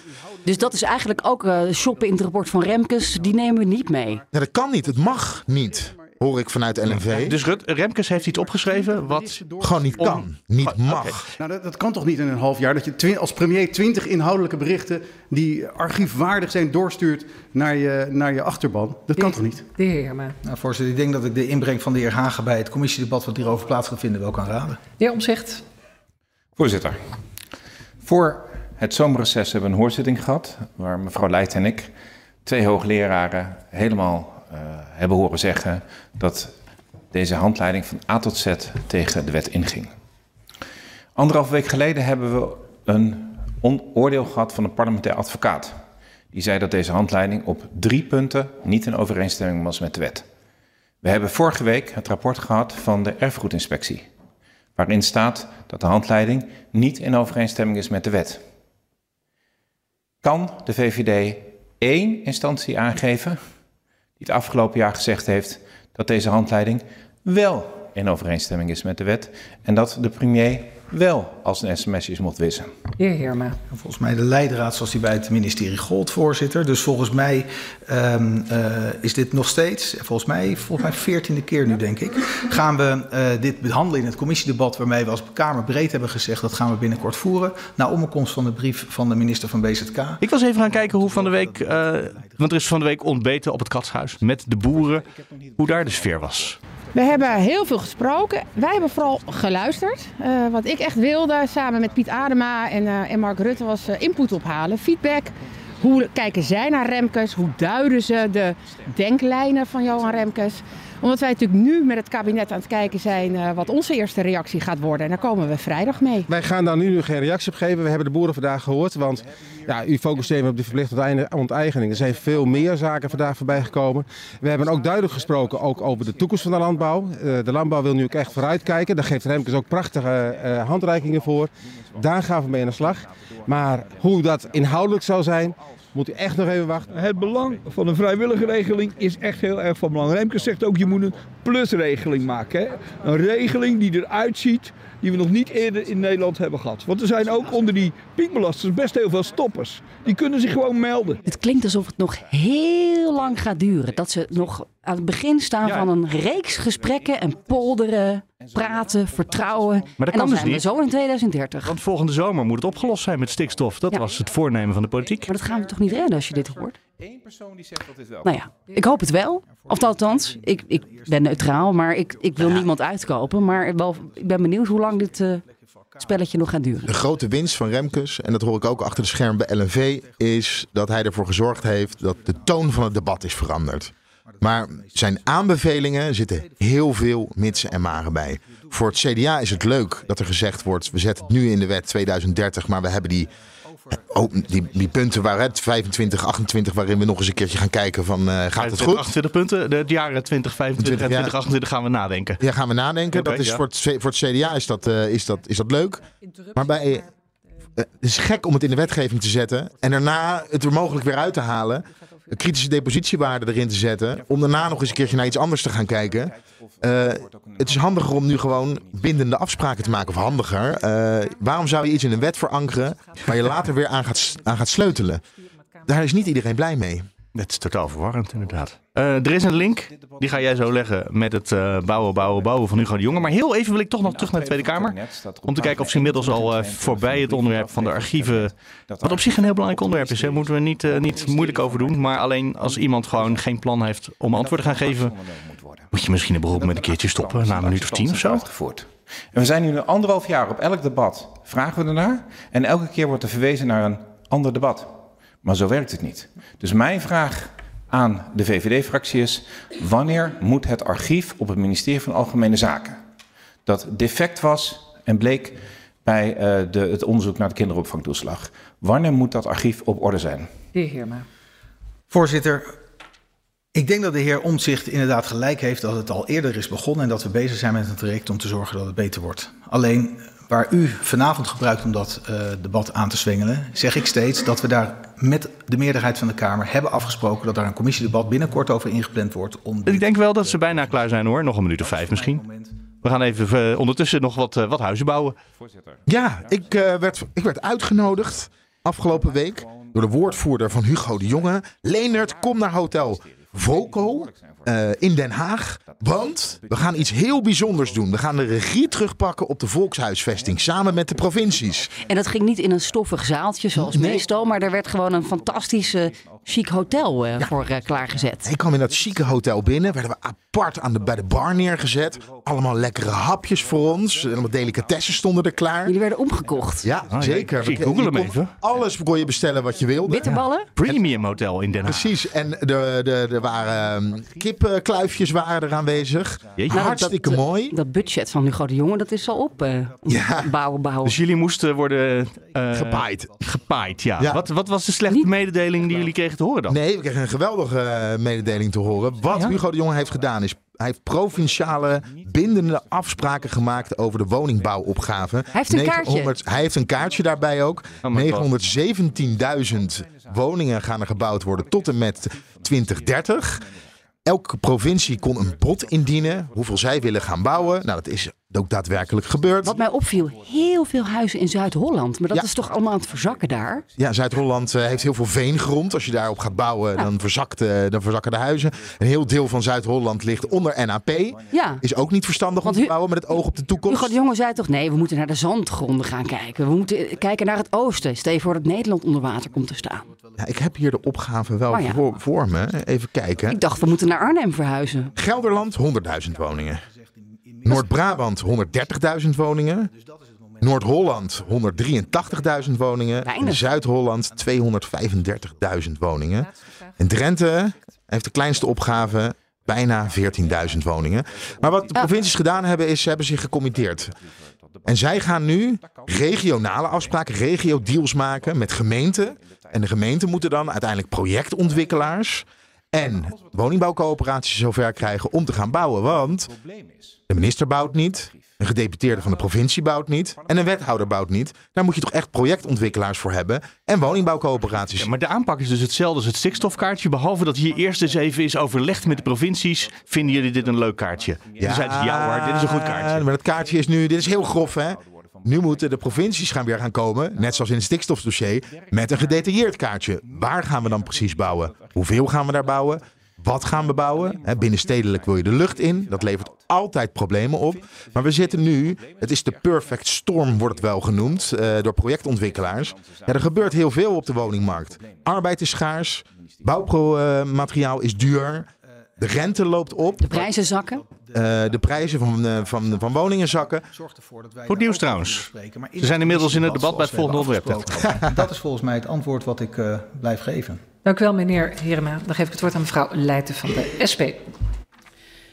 Dus dat is eigenlijk ook uh, shoppen in het rapport van Remkes. Die nemen we niet mee. Ja, dat kan niet. Het mag niet. Hoor ik vanuit L N V. Dus Rut, Remkes heeft iets opgeschreven wat gewoon niet kan, om... niet mag. Okay. Nou, dat, dat kan toch niet in een half jaar dat je twi- als premier twintig inhoudelijke berichten die archiefwaardig zijn doorstuurt naar je, naar je achterban. Dat kan de, toch niet? De heer Heerma. Nou, voorzitter, ik denk dat ik de inbreng van de heer Hagen bij het commissiedebat wat hierover plaats gaat vinden wel kan raden. De heer Omtzigt. Voorzitter, voor het zomerreces hebben we een hoorzitting gehad waar mevrouw Leijt en ik twee hoogleraren helemaal... Uh, hebben horen zeggen dat deze handleiding van A tot Z tegen de wet inging. Anderhalf week geleden hebben we een oordeel gehad van een parlementair advocaat. Die zei dat deze handleiding op drie punten niet in overeenstemming was met de wet. We hebben vorige week het rapport gehad van de erfgoedinspectie, waarin staat dat de handleiding niet in overeenstemming is met de wet. Kan de V V D één instantie aangeven die het afgelopen jaar gezegd heeft dat deze handleiding wel in overeenstemming is met de wet en dat de premier wel als een sms'jes mocht wissen? Heer Heerma. Volgens mij de leidraad zoals die bij het ministerie gold, voorzitter. Dus volgens mij um, uh, is dit nog steeds, volgens mij volgens mij veertiende keer nu, denk ik, gaan we uh, dit behandelen in het commissiedebat waarmee we als Kamer breed hebben gezegd dat gaan we binnenkort voeren. Na omkomst van de brief van de minister van B Z K. Ik was even gaan kijken hoe van de week, uh, want er is van de week ontbeten op het Katshuis met de boeren, hoe daar de sfeer was. We hebben heel veel gesproken. Wij hebben vooral geluisterd. Uh, wat ik echt wilde, samen met Piet Adema en, uh, en Mark Rutte, was uh, input ophalen, feedback. Hoe kijken zij naar Remkes? Hoe duiden ze de denklijnen van Johan Remkes? Omdat wij natuurlijk nu met het kabinet aan het kijken zijn uh, wat onze eerste reactie gaat worden. En daar komen we vrijdag mee. Wij gaan daar nu geen reactie op geven. We hebben de boeren vandaag gehoord. Want ja, u focust even op de verplichte onteigening. Er zijn veel meer zaken vandaag voorbij gekomen. We hebben ook duidelijk gesproken ook over de toekomst van de landbouw. Uh, de landbouw wil nu ook echt vooruitkijken. Daar geeft Remkes ook prachtige uh, handreikingen voor. Daar gaan we mee aan de slag. Maar hoe dat inhoudelijk zou zijn, moet u echt nog even wachten. Het belang van een vrijwillige regeling is echt heel erg van belang. Remkes zegt ook, je moet een plusregeling maken. Hè? Een regeling die eruit ziet, die we nog niet eerder in Nederland hebben gehad. Want er zijn ook onder die piekbelasters best heel veel stoppers. Die kunnen zich gewoon melden. Het klinkt alsof het nog heel lang gaat duren. Dat ze nog aan het begin staan van een reeks gesprekken en polderen, praten, vertrouwen. Maar dat en dan kan dus zijn niet. We zo in tweeduizend dertig. Want volgende zomer moet het opgelost zijn met stikstof. Dat ja. was het voornemen van de politiek. Maar dat gaan we toch niet redden als je dit hoort? Eén persoon die zegt dat dit wel. Nou ja, ik hoop het wel. Of althans, ik, ik ben neutraal, maar ik, ik wil niemand uitkopen. Maar wel, ik ben benieuwd hoe lang dit uh, spelletje nog gaat duren. De grote winst van Remkes, en dat hoor ik ook achter de schermen bij L N V, is dat hij ervoor gezorgd heeft dat de toon van het debat is veranderd. Maar zijn aanbevelingen zitten heel veel mitsen en maren bij. Voor het C D A is het leuk dat er gezegd wordt, we zetten het nu in de wet tweeduizend dertig, maar we hebben die... Oh, die, die punten waren het vijfentwintig, achtentwintig, waarin we nog eens een keertje gaan kijken van uh, gaat het goed? achtentwintig punten, de jaren twintig, vijfentwintig en twintig, achtentwintig gaan we nadenken. Ja, gaan we nadenken. Okay, dat is ja. voor, het, voor het C D A is dat, uh, is dat, is dat leuk. Maar bij, uh, het is gek om het in de wetgeving te zetten en daarna het er mogelijk weer uit te halen. Een kritische depositiewaarde erin te zetten, om daarna nog eens een keertje naar iets anders te gaan kijken. Uh, het is handiger om nu gewoon bindende afspraken te maken, of handiger. Uh, waarom zou je iets in een wet verankeren waar je later weer aan gaat, aan gaat sleutelen? Daar is niet iedereen blij mee. Dat is totaal verwarrend, inderdaad. Uh, er is een link, die ga jij zo leggen met het uh, bouwen, bouwen, bouwen van Hugo de Jonge. Maar heel even wil ik toch nog terug naar de Tweede Kamer. Om te kijken of ze inmiddels al uh, voorbij het onderwerp van de archieven... wat op zich een heel belangrijk onderwerp is, daar moeten we niet, uh, niet moeilijk over doen. Maar alleen als iemand gewoon geen plan heeft om antwoord te gaan geven... moet je misschien een beroep met een keertje stoppen, na een minuut of tien of zo. En we zijn nu een anderhalf jaar op elk debat, vragen we ernaar. En elke keer wordt er verwezen naar een ander debat. Maar zo werkt het niet. Dus mijn vraag aan de V V D-fractie is... wanneer moet het archief op het ministerie van Algemene Zaken... dat defect was en bleek bij uh, de, het onderzoek naar de kinderopvangtoeslag... wanneer moet dat archief op orde zijn? De heer Heerma. Voorzitter... Ik denk dat de heer Omtzigt inderdaad gelijk heeft dat het al eerder is begonnen... en dat we bezig zijn met een traject om te zorgen dat het beter wordt. Alleen, waar u vanavond gebruikt om dat uh, debat aan te zwengelen, zeg ik steeds dat we daar met de meerderheid van de Kamer hebben afgesproken dat daar een commissiedebat binnenkort over ingepland wordt. Om ik denk wel dat ze bijna klaar zijn hoor, nog een minuut of vijf misschien. We gaan even uh, ondertussen nog wat, uh, wat huizen bouwen. Ja, ik, uh, werd, ik werd uitgenodigd afgelopen week door de woordvoerder van Hugo de Jonge. Leendert, kom naar Hotel Voco uh, in Den Haag. Want we gaan iets heel bijzonders doen. We gaan de regie terugpakken op de volkshuisvesting samen met de provincies. En dat ging niet in een stoffig zaaltje zoals nee. meestal. Maar er werd gewoon een fantastisch uh, chic hotel uh, ja. voor uh, klaargezet. Ik kwam in dat chique hotel binnen. Werden we apart aan de, bij de bar neergezet. Allemaal lekkere hapjes voor ons. Allemaal delicatessen stonden er klaar. Jullie werden omgekocht. Ja, ah, zeker. Ja, ik google hem even. Alles kon je bestellen wat je wilde. Bitterballen. Ja. Premium hotel in Den Haag. Precies. En er de, de, de waren kipkluifjes waren eraan. Aanwezig. Jeetje. Hartstikke nou, dat, mooi. Dat budget van Hugo de Jonge, dat is al op. Uh, ja. Bouwen, bouwen. Dus jullie moesten worden... Uh, gepaaid. Gepaaid, ja. ja. Wat, wat was de slechte Niet... mededeling die jullie kregen te horen dan? Nee, we kregen een geweldige uh, mededeling te horen. Wat ja? Hugo de Jonge heeft gedaan is... Hij heeft provinciale bindende afspraken gemaakt over de woningbouwopgave. Hij heeft een negenhonderd, kaartje. Hij heeft een kaartje daarbij ook. Oh negenhonderdzeventienduizend woningen gaan er gebouwd worden tot en met twintig dertig. Elke provincie kon een bod indienen, hoeveel zij willen gaan bouwen. Nou, dat is ook daadwerkelijk gebeurd. Wat mij opviel, heel veel huizen in Zuid-Holland. Maar dat ja. is toch allemaal aan het verzakken daar? Ja, Zuid-Holland uh, heeft heel veel veengrond. Als je daarop gaat bouwen, ja. dan, verzakt, uh, dan verzakken de huizen. Een heel deel van Zuid-Holland ligt onder N A P. Ja. Is ook niet verstandig om te bouwen met het oog op de toekomst. Hugo de Jonge zei toch, nee, we moeten naar de zandgronden gaan kijken. We moeten kijken naar het oosten. Stel je voor dat Nederland onder water komt te staan. Ja, ik heb hier de opgave wel oh, ja. voor, voor me. Even kijken. Ik dacht, we moeten naar Arnhem verhuizen. Gelderland, honderdduizend woningen. Noord-Brabant honderddertigduizend woningen, Noord-Holland honderddrieëntachtigduizend woningen en Zuid-Holland tweehonderdvijfendertigduizend woningen. En Drenthe heeft de kleinste opgave, bijna veertienduizend woningen. Maar wat de provincies gedaan hebben is, ze hebben zich gecommitteerd. En zij gaan nu regionale afspraken, regio-deals maken met gemeenten. En de gemeenten moeten dan uiteindelijk projectontwikkelaars... en woningbouwcoöperaties zover krijgen om te gaan bouwen. Want de minister bouwt niet, een gedeputeerde van de provincie bouwt niet... en een wethouder bouwt niet. Daar moet je toch echt projectontwikkelaars voor hebben en woningbouwcoöperaties. Ja, maar de aanpak is dus hetzelfde als het stikstofkaartje... behalve dat hier eerst eens even is overlegd met de provincies... vinden jullie dit een leuk kaartje? Ja, zeiden ze, ja hoor, dit is een goed kaartje. Maar dat kaartje is nu, dit is heel grof hè... Nu moeten de provincies gaan weer gaan komen, net zoals in het stikstofdossier, met een gedetailleerd kaartje. Waar gaan we dan precies bouwen? Hoeveel gaan we daar bouwen? Wat gaan we bouwen? He, binnenstedelijk wil je de lucht in. Dat levert altijd problemen op. Maar we zitten nu, het is de perfect storm wordt het wel genoemd, uh, door projectontwikkelaars. Ja, er gebeurt heel veel op de woningmarkt. Arbeid is schaars, bouwmateriaal is duur, de rente loopt op. De prijzen zakken. Uh, de prijzen van, uh, van, van woningen zakken. Goed nieuws trouwens. Ze zijn inmiddels in het debat bij het volgende onderwerp. Dat is volgens mij het antwoord wat ik uh, blijf geven. Dank u wel, meneer Heerma. Dan geef ik het woord aan mevrouw Leijten van de S P.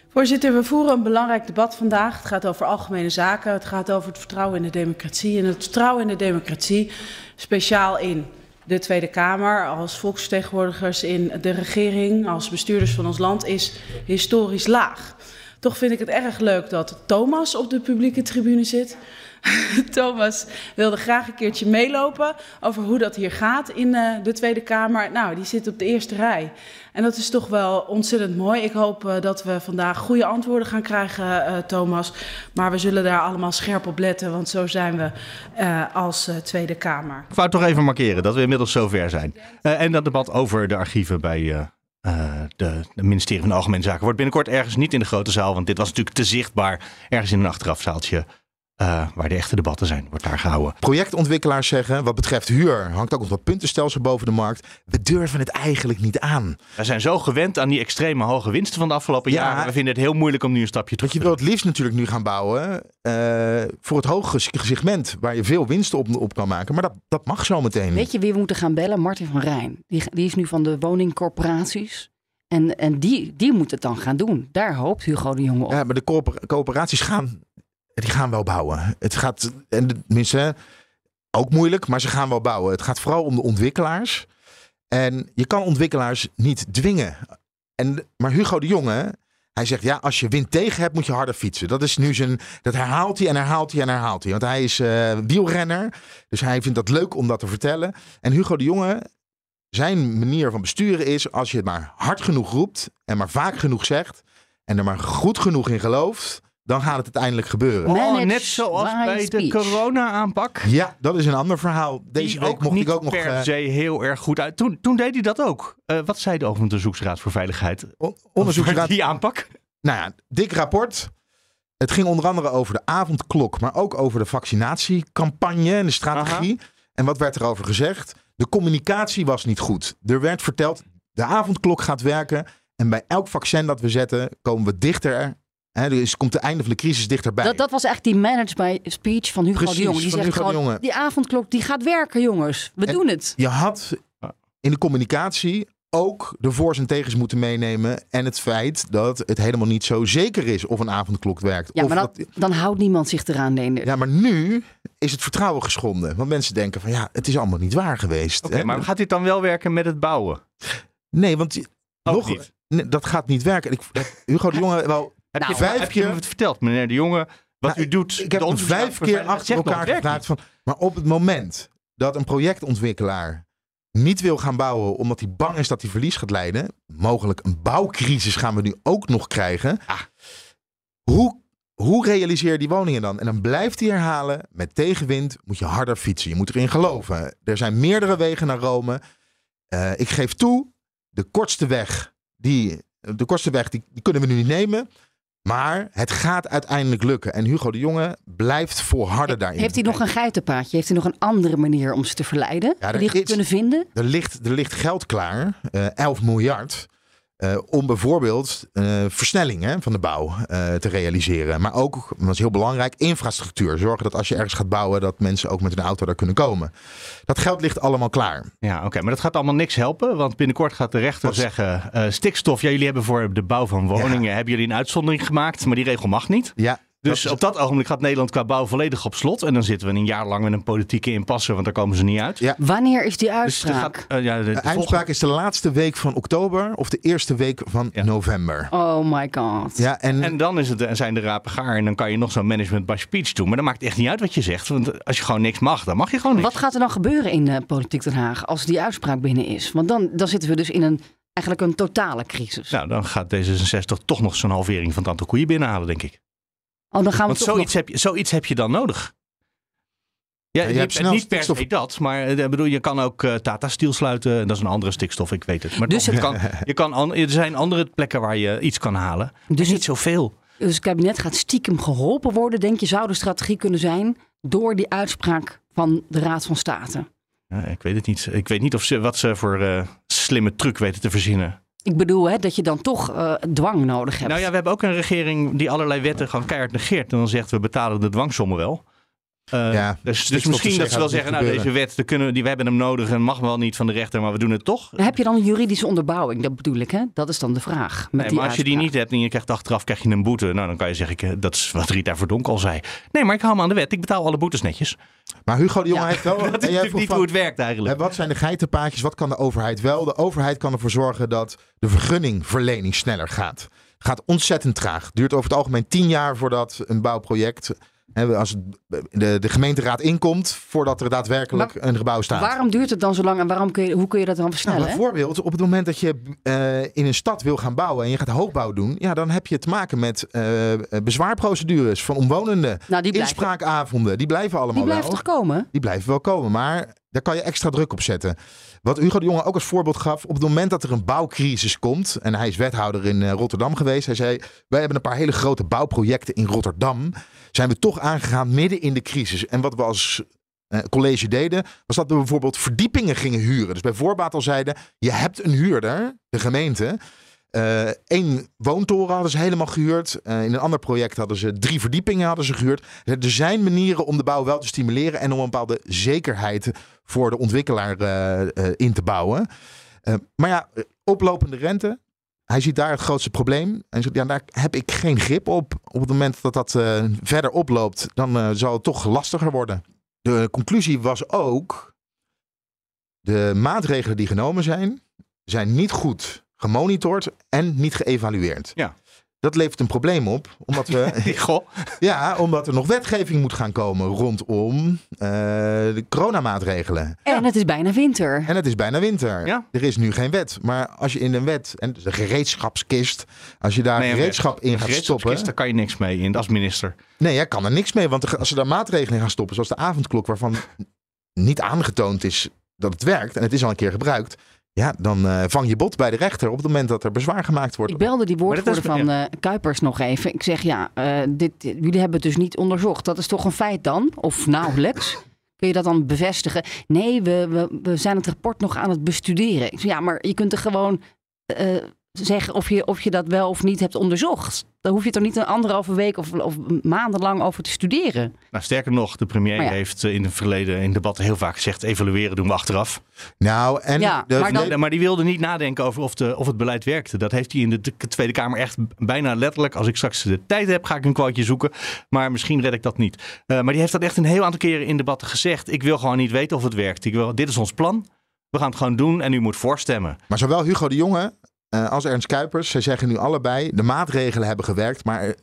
Voorzitter, we voeren een belangrijk debat vandaag. Het gaat over algemene zaken. Het gaat over het vertrouwen in de democratie. En het vertrouwen in de democratie, speciaal in de Tweede Kamer, als volksvertegenwoordigers in de regering, als bestuurders van ons land, is historisch laag. Toch vind ik het erg leuk dat Thomas op de publieke tribune zit. Thomas wilde graag een keertje meelopen over hoe dat hier gaat in de Tweede Kamer. Nou, die zit op de eerste rij. En dat is toch wel ontzettend mooi. Ik hoop dat we vandaag goede antwoorden gaan krijgen, Thomas. Maar we zullen daar allemaal scherp op letten, want zo zijn we als Tweede Kamer. Ik wou toch even markeren dat we inmiddels zover zijn. En dat debat over de archieven bij... Het uh, ministerie van Algemene Zaken wordt binnenkort ergens niet in de grote zaal. Want dit was natuurlijk te zichtbaar. Ergens in een achterafzaaltje uh, waar de echte debatten zijn. Wordt daar gehouden. Projectontwikkelaars zeggen wat betreft huur. Hangt ook nog dat puntenstelsel boven de markt. We durven het eigenlijk niet aan. We zijn zo gewend aan die extreme hoge winsten van de afgelopen ja, jaren. We vinden het heel moeilijk om nu een stapje terug te doen. Want je wil het liefst natuurlijk nu gaan bouwen. Uh, voor het hoge segment waar je veel winsten op, op kan maken. Maar dat, dat mag zo meteen. Weet je wie we moeten gaan bellen? Martin van Rijn. Die, die is nu van de woningcorporaties. En, en die, die moet het dan gaan doen. Daar hoopt Hugo de Jonge op. Ja, maar de corpor- corporaties gaan, die gaan wel bouwen. Het gaat, en tenminste, ook moeilijk, maar ze gaan wel bouwen. Het gaat vooral om de ontwikkelaars. En je kan ontwikkelaars niet dwingen. En, maar Hugo de Jonge... Hij zegt, ja, als je wind tegen hebt, moet je harder fietsen. Dat is nu zijn. Dat herhaalt hij en herhaalt hij en herhaalt hij. Want hij is uh, wielrenner. Dus hij vindt dat leuk om dat te vertellen. En Hugo de Jonge, zijn manier van besturen is, als je het maar hard genoeg roept en maar vaak genoeg zegt en er maar goed genoeg in gelooft, dan gaat het uiteindelijk gebeuren. Oh, net zoals bij de corona-aanpak. Ja, dat is een ander verhaal. Deze week mocht ik ook nog... per se heel erg goed uit. Toen, toen deed hij dat ook. Uh, wat zei de Onderzoeksraad voor Veiligheid? O- onderzoeksraad... die aanpak? Nou ja, dik rapport. Het ging onder andere over de avondklok, maar ook over de vaccinatiecampagne en de strategie. Aha. En wat werd erover gezegd? De communicatie was niet goed. Er werd verteld, de avondklok gaat werken en bij elk vaccin dat we zetten, komen we dichter... He, dus komt het einde van de crisis dichterbij. Dat, dat was echt die managed by speech van Hugo Precies, de Jonge. Die zegt Hugo gewoon, die avondklok die gaat werken, jongens. We en doen het. Je had in de communicatie ook de voor's en tegens moeten meenemen. En het feit dat het helemaal niet zo zeker is of een avondklok werkt. Ja, of maar dat, dat... dan houdt niemand zich eraan, Leendert. Ja, maar nu is het vertrouwen geschonden. Want mensen denken van ja, het is allemaal niet waar geweest. Okay, maar gaat dit dan wel werken met het bouwen? Nee, want nog, nee, dat gaat niet werken. Ik, Hugo de Jonge wel... Heb nou, je vijf heb keer je het verteld, meneer de Jonge, wat nou, u doet? Ik heb ons vijf keer achter elkaar gevraagd van. Maar op het moment dat een projectontwikkelaar niet wil gaan bouwen, omdat hij bang is dat hij verlies gaat leiden, mogelijk een bouwcrisis gaan we nu ook nog krijgen. Ah. Hoe, hoe realiseer je die woningen dan? En dan blijft hij herhalen: met tegenwind moet je harder fietsen. Je moet erin geloven. Er zijn meerdere wegen naar Rome. Uh, ik geef toe, de kortste weg die, de kortste weg die, die kunnen we nu niet nemen. Maar het gaat uiteindelijk lukken. En Hugo de Jonge blijft volharden daarin. Heeft hij nog een geitenpaadje? Heeft hij nog een andere manier om ze te verleiden? Ja, die ze kunnen vinden? Er ligt, er ligt geld klaar. Uh, elf miljard. Uh, om bijvoorbeeld uh, versnellingen van de bouw uh, te realiseren. Maar ook, dat is heel belangrijk, infrastructuur. Zorgen dat als je ergens gaat bouwen, dat mensen ook met een auto daar kunnen komen. Dat geld ligt allemaal klaar. Ja, oké. Okay, maar dat gaat allemaal niks helpen. Want binnenkort gaat de rechter dat... zeggen, uh, stikstof, ja, jullie hebben voor de bouw van woningen, ja. hebben jullie een uitzondering gemaakt, maar die regel mag niet. Ja. Dus dat... op dat ogenblik gaat Nederland qua bouw volledig op slot. En dan zitten we een jaar lang met een politieke impasse, want daar komen ze niet uit. Ja. Wanneer is die uitspraak? Dus gaat, uh, ja, de, de, de uitspraak volgende... is de laatste week van oktober of de eerste week van ja. november. Oh my god. Ja, en... en dan is het, zijn de rapen gaar en dan kan je nog zo'n management by speech doen. Maar dat maakt echt niet uit wat je zegt. Want als je gewoon niks mag, dan mag je gewoon niks. Wat gaat er dan gebeuren in uh, politiek Den Haag als die uitspraak binnen is? Want dan, dan zitten we dus in een... eigenlijk een totale crisis. Nou, dan gaat D zesenzestig toch nog zo'n halvering van het aantal koeien binnenhalen, denk ik. Oh, dan gaan we Want zoiets, nog... heb je, zoiets heb je dan nodig. Ja, ja, je hebt niet, niet per se of... dat, maar bedoel, je kan ook uh, Tata Steel sluiten. En dat is een andere stikstof, ik weet het. Maar dus het... Kan, je kan an- er zijn andere plekken waar je iets kan halen. Dus niet zoveel. Dus het kabinet gaat stiekem geholpen worden, denk je, zou de strategie kunnen zijn door die uitspraak van de Raad van State? Ja, ik weet het niet. Ik weet niet of ze, wat ze voor uh, slimme truc weten te verzinnen. Ik bedoel, hè, dat je dan toch uh, dwang nodig hebt. Nou ja, we hebben ook een regering die allerlei wetten gewoon keihard negeert. En dan zegt, we betalen de dwangsommen wel. Uh, ja, dus dus misschien dat ze wel zeggen, nou gebeuren. Deze wet, kunnen, die, we hebben hem nodig en mag wel niet van de rechter, maar we doen het toch. Heb je dan een juridische onderbouwing? Dat bedoel ik, hè? Dat is dan de vraag. Met nee, maar die als uitspraak. Je die niet hebt en je krijgt achteraf krijg je een boete. Nou, dan kan je zeggen, dat is wat Rita Verdonk al zei. Nee, maar ik hou me aan de wet. Ik betaal alle boetes netjes. Maar Hugo de Jonge ja, heeft wel... dat is natuurlijk niet van, hoe het werkt eigenlijk. Wat zijn de geitenpaadjes? Wat kan de overheid wel? De overheid kan ervoor zorgen dat de vergunningverlening sneller gaat. Gaat ontzettend traag. Duurt over het algemeen tien jaar voordat een bouwproject... Als de, de gemeenteraad inkomt voordat er daadwerkelijk maar, een gebouw staat. Waarom duurt het dan zo lang en waarom kun je, hoe kun je dat dan versnellen? Nou, bijvoorbeeld op het moment dat je uh, in een stad wil gaan bouwen en je gaat hoogbouw doen. Ja, dan heb je te maken met uh, bezwaarprocedures van omwonenden. Nou, die blijven, inspraakavonden, die blijven allemaal die blijven wel. Die blijven toch komen? Die blijven wel komen, maar daar kan je extra druk op zetten. Wat Hugo de Jonge ook als voorbeeld gaf. Op het moment dat er een bouwcrisis komt. En hij is wethouder in Rotterdam geweest. Hij zei, wij hebben een paar hele grote bouwprojecten in Rotterdam. Zijn we toch aangegaan midden in de crisis. En wat we als college deden. Was dat we bijvoorbeeld verdiepingen gingen huren. Dus bij voorbaat al zeiden. Je hebt een huurder. De gemeente. Eén uh, woontoren hadden ze helemaal gehuurd. Uh, in een ander project hadden ze drie verdiepingen hadden ze gehuurd. Er zijn manieren om de bouw wel te stimuleren. En om een bepaalde zekerheid voor de ontwikkelaar uh, uh, in te bouwen. Uh, maar ja, oplopende rente. Hij ziet daar het grootste probleem. En zegt, ja, daar heb ik geen grip op. Op het moment dat dat uh, verder oploopt, dan uh, zal het toch lastiger worden. De conclusie was ook, de maatregelen die genomen zijn, zijn niet goed gemonitord en niet geëvalueerd. Ja. Dat levert een probleem op, omdat we, Goh. ja, omdat er nog wetgeving moet gaan komen rondom uh, de coronamaatregelen. En ja. het is bijna winter. En het is bijna winter. Ja. Er is nu geen wet. Maar als je in een wet, en de gereedschapskist, als je daar nee, gereedschap in gaat stoppen. Daar kan je niks mee in als minister. Nee, jij kan er niks mee. Want als ze daar maatregelen in gaan stoppen, zoals de avondklok, waarvan niet aangetoond is dat het werkt, en het is al een keer gebruikt. Ja, dan uh, vang je bot bij de rechter op het moment dat er bezwaar gemaakt wordt. Ik belde die woordvoerder is... van uh, Kuipers nog even. Ik zeg, ja, uh, dit, dit, jullie hebben het dus niet onderzocht. Dat is toch een feit dan? Of nauwelijks? Kun je dat dan bevestigen? Nee, we, we, we zijn het rapport nog aan het bestuderen. Ik zeg, ja, maar je kunt er gewoon uh, zeggen of je, of je dat wel of niet hebt onderzocht. Dan hoef je er niet een anderhalve week of, of maandenlang over te studeren. Nou, sterker nog, de premier ja. heeft in het verleden in debatten heel vaak gezegd... evalueren doen we achteraf. Nou, en ja, de... maar, dan... maar die wilde niet nadenken over of, de, of het beleid werkte. Dat heeft hij in de Tweede Kamer echt bijna letterlijk... als ik straks de tijd heb, ga ik een quoteje zoeken. Maar misschien red ik dat niet. Uh, maar die heeft dat echt een heel aantal keren in debatten gezegd. Ik wil gewoon niet weten of het werkt. Ik wil, dit is ons plan. We gaan het gewoon doen en u moet voorstemmen. Maar zowel Hugo de Jonge... Uh, als Ernst Kuipers, zij zeggen nu allebei... de maatregelen hebben gewerkt, maar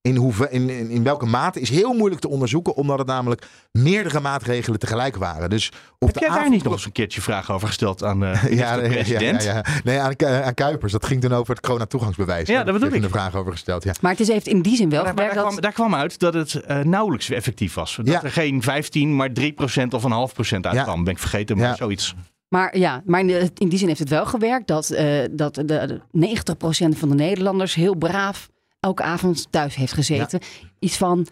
in, hoeve, in, in, in welke mate... is heel moeilijk te onderzoeken, omdat het namelijk... meerdere maatregelen tegelijk waren. Dus op Heb de jij avond... daar niet nog eens een keertje vragen over gesteld... aan uh, ja, de president? Ja, ja, ja. Nee, aan, aan Kuipers. Dat ging toen over het coronatoegangsbewijs. Ja, daar bedoel ik. Een vraag over gesteld, ja. Maar het is heeft in die zin wel... Daar, daar, dat... kwam, daar kwam uit dat het uh, nauwelijks effectief was. Dat ja. er geen vijftien, maar drie procent of een half procent uitkwam. Ja. Ben ik vergeten, maar ja. zoiets... Maar ja, maar in die zin heeft het wel gewerkt dat, uh, dat de, de negentig procent van de Nederlanders heel braaf elke avond thuis heeft gezeten. Ja. Iets van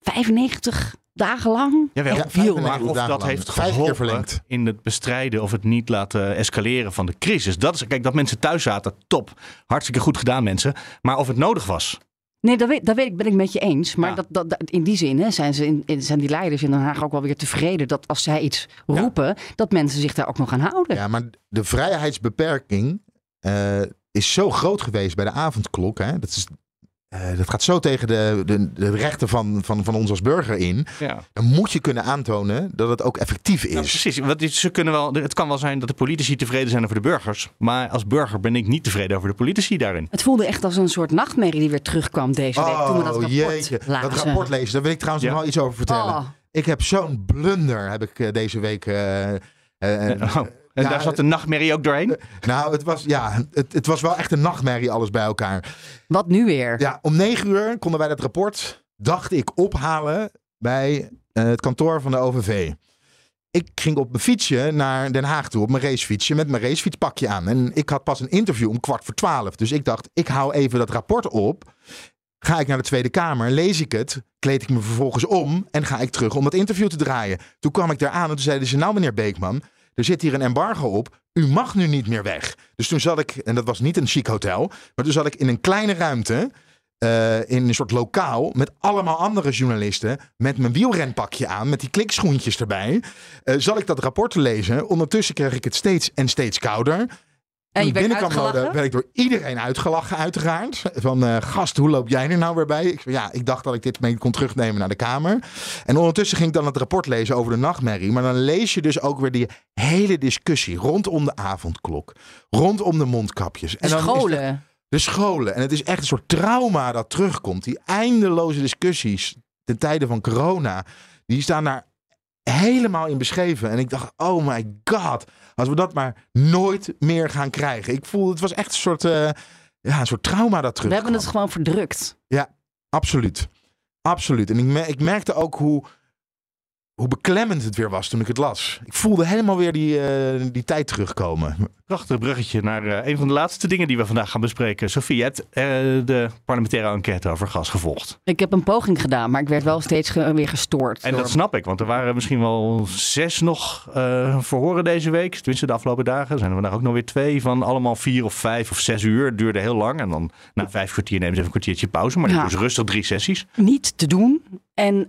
vijfennegentig dagen lang. Jawel, ja, veel maar of dat lang. Heeft geholpen in het bestrijden of het niet laten escaleren van de crisis. Dat is, kijk, dat mensen thuis zaten, top. Hartstikke goed gedaan, mensen. Maar of het nodig was... Nee, dat weet, dat weet ik, ben ik met je eens. Maar ja. dat, dat, dat, in die zin hè, zijn, ze in, in, zijn die leiders in Den Haag ook wel weer tevreden... dat als zij iets roepen, ja. dat mensen zich daar ook nog aan houden. Ja, maar de vrijheidsbeperking uh, is zo groot geweest bij de avondklok. Hè? Dat, is, uh, dat gaat zo tegen de, de, de rechten van, van, van ons als burger in. Ja. Dan moet je kunnen aantonen dat het ook effectief is. Nou, precies, want ze kunnen wel, het kan wel zijn dat de politici tevreden zijn over de burgers. Maar als burger ben ik niet tevreden over de politici daarin. Het voelde echt als een soort nachtmerrie die weer terugkwam deze week. Oh, toen we dat rapport jeetje. lazen. Dat rapport lezen, daar wil ik trouwens ja. nog wel iets over vertellen. Oh. Ik heb zo'n blunder, heb ik deze week... Uh, uh, oh. En ja, daar zat de nachtmerrie ook doorheen? Nou, het was, ja, het, het was wel echt een nachtmerrie alles bij elkaar. Wat nu weer? Ja, om negen uur konden wij dat rapport, dacht ik, ophalen bij uh, het kantoor van de O V V. Ik ging op mijn fietsje naar Den Haag toe, op mijn racefietsje, met mijn racefietspakje aan. En ik had pas een interview om kwart voor twaalf. Dus ik dacht, ik hou even dat rapport op. Ga ik naar de Tweede Kamer, lees ik het, kleed ik me vervolgens om en ga ik terug om dat interview te draaien. Toen kwam ik daar aan en toen zeiden ze, nou meneer Beekman... er zit hier een embargo op. U mag nu niet meer weg. Dus toen zat ik, en dat was niet een chic hotel... maar toen zat ik in een kleine ruimte... Uh, in een soort lokaal... met allemaal andere journalisten... met mijn wielrenpakje aan... met die klikschoentjes erbij... Uh, zat ik dat rapport te lezen. Ondertussen kreeg ik het steeds en steeds kouder... En je werd uitgelachen? Werd ik door iedereen uitgelachen, uiteraard. Van, uh, gast, hoe loop jij er nou weer bij? Ik, ja, ik dacht dat ik dit mee kon terugnemen naar de Kamer. En ondertussen ging ik dan het rapport lezen over de nachtmerrie. Maar dan lees je dus ook weer die hele discussie rondom de avondklok. Rondom de mondkapjes. En de scholen. Dan de scholen. En het is echt een soort trauma dat terugkomt. Die eindeloze discussies ten tijde van corona. Die staan daar helemaal in beschreven. En ik dacht, oh my god. Als we dat maar nooit meer gaan krijgen. Ik voel, het was echt een soort, uh, ja, een soort trauma dat terug. We hebben het gewoon verdrukt. Ja, absoluut. Absoluut. En ik, me- ik merkte ook hoe, hoe beklemmend het weer was toen ik het las. Ik voelde helemaal weer die, uh, die tijd terugkomen. Prachtig bruggetje naar uh, een van de laatste dingen die we vandaag gaan bespreken. Sophie, je hebt uh, de parlementaire enquête over gas gevolgd. Ik heb een poging gedaan, maar ik werd wel steeds ge- weer gestoord. En door... dat snap ik, want er waren misschien wel zes nog uh, verhoren deze week. Tenminste, de afgelopen dagen zijn er vandaag ook nog weer twee van allemaal vier of vijf of zes uur. Het duurde heel lang en dan na vijf kwartier nemen ze even een kwartiertje pauze. Maar ja. dan doen ze rustig drie sessies. Niet te doen. En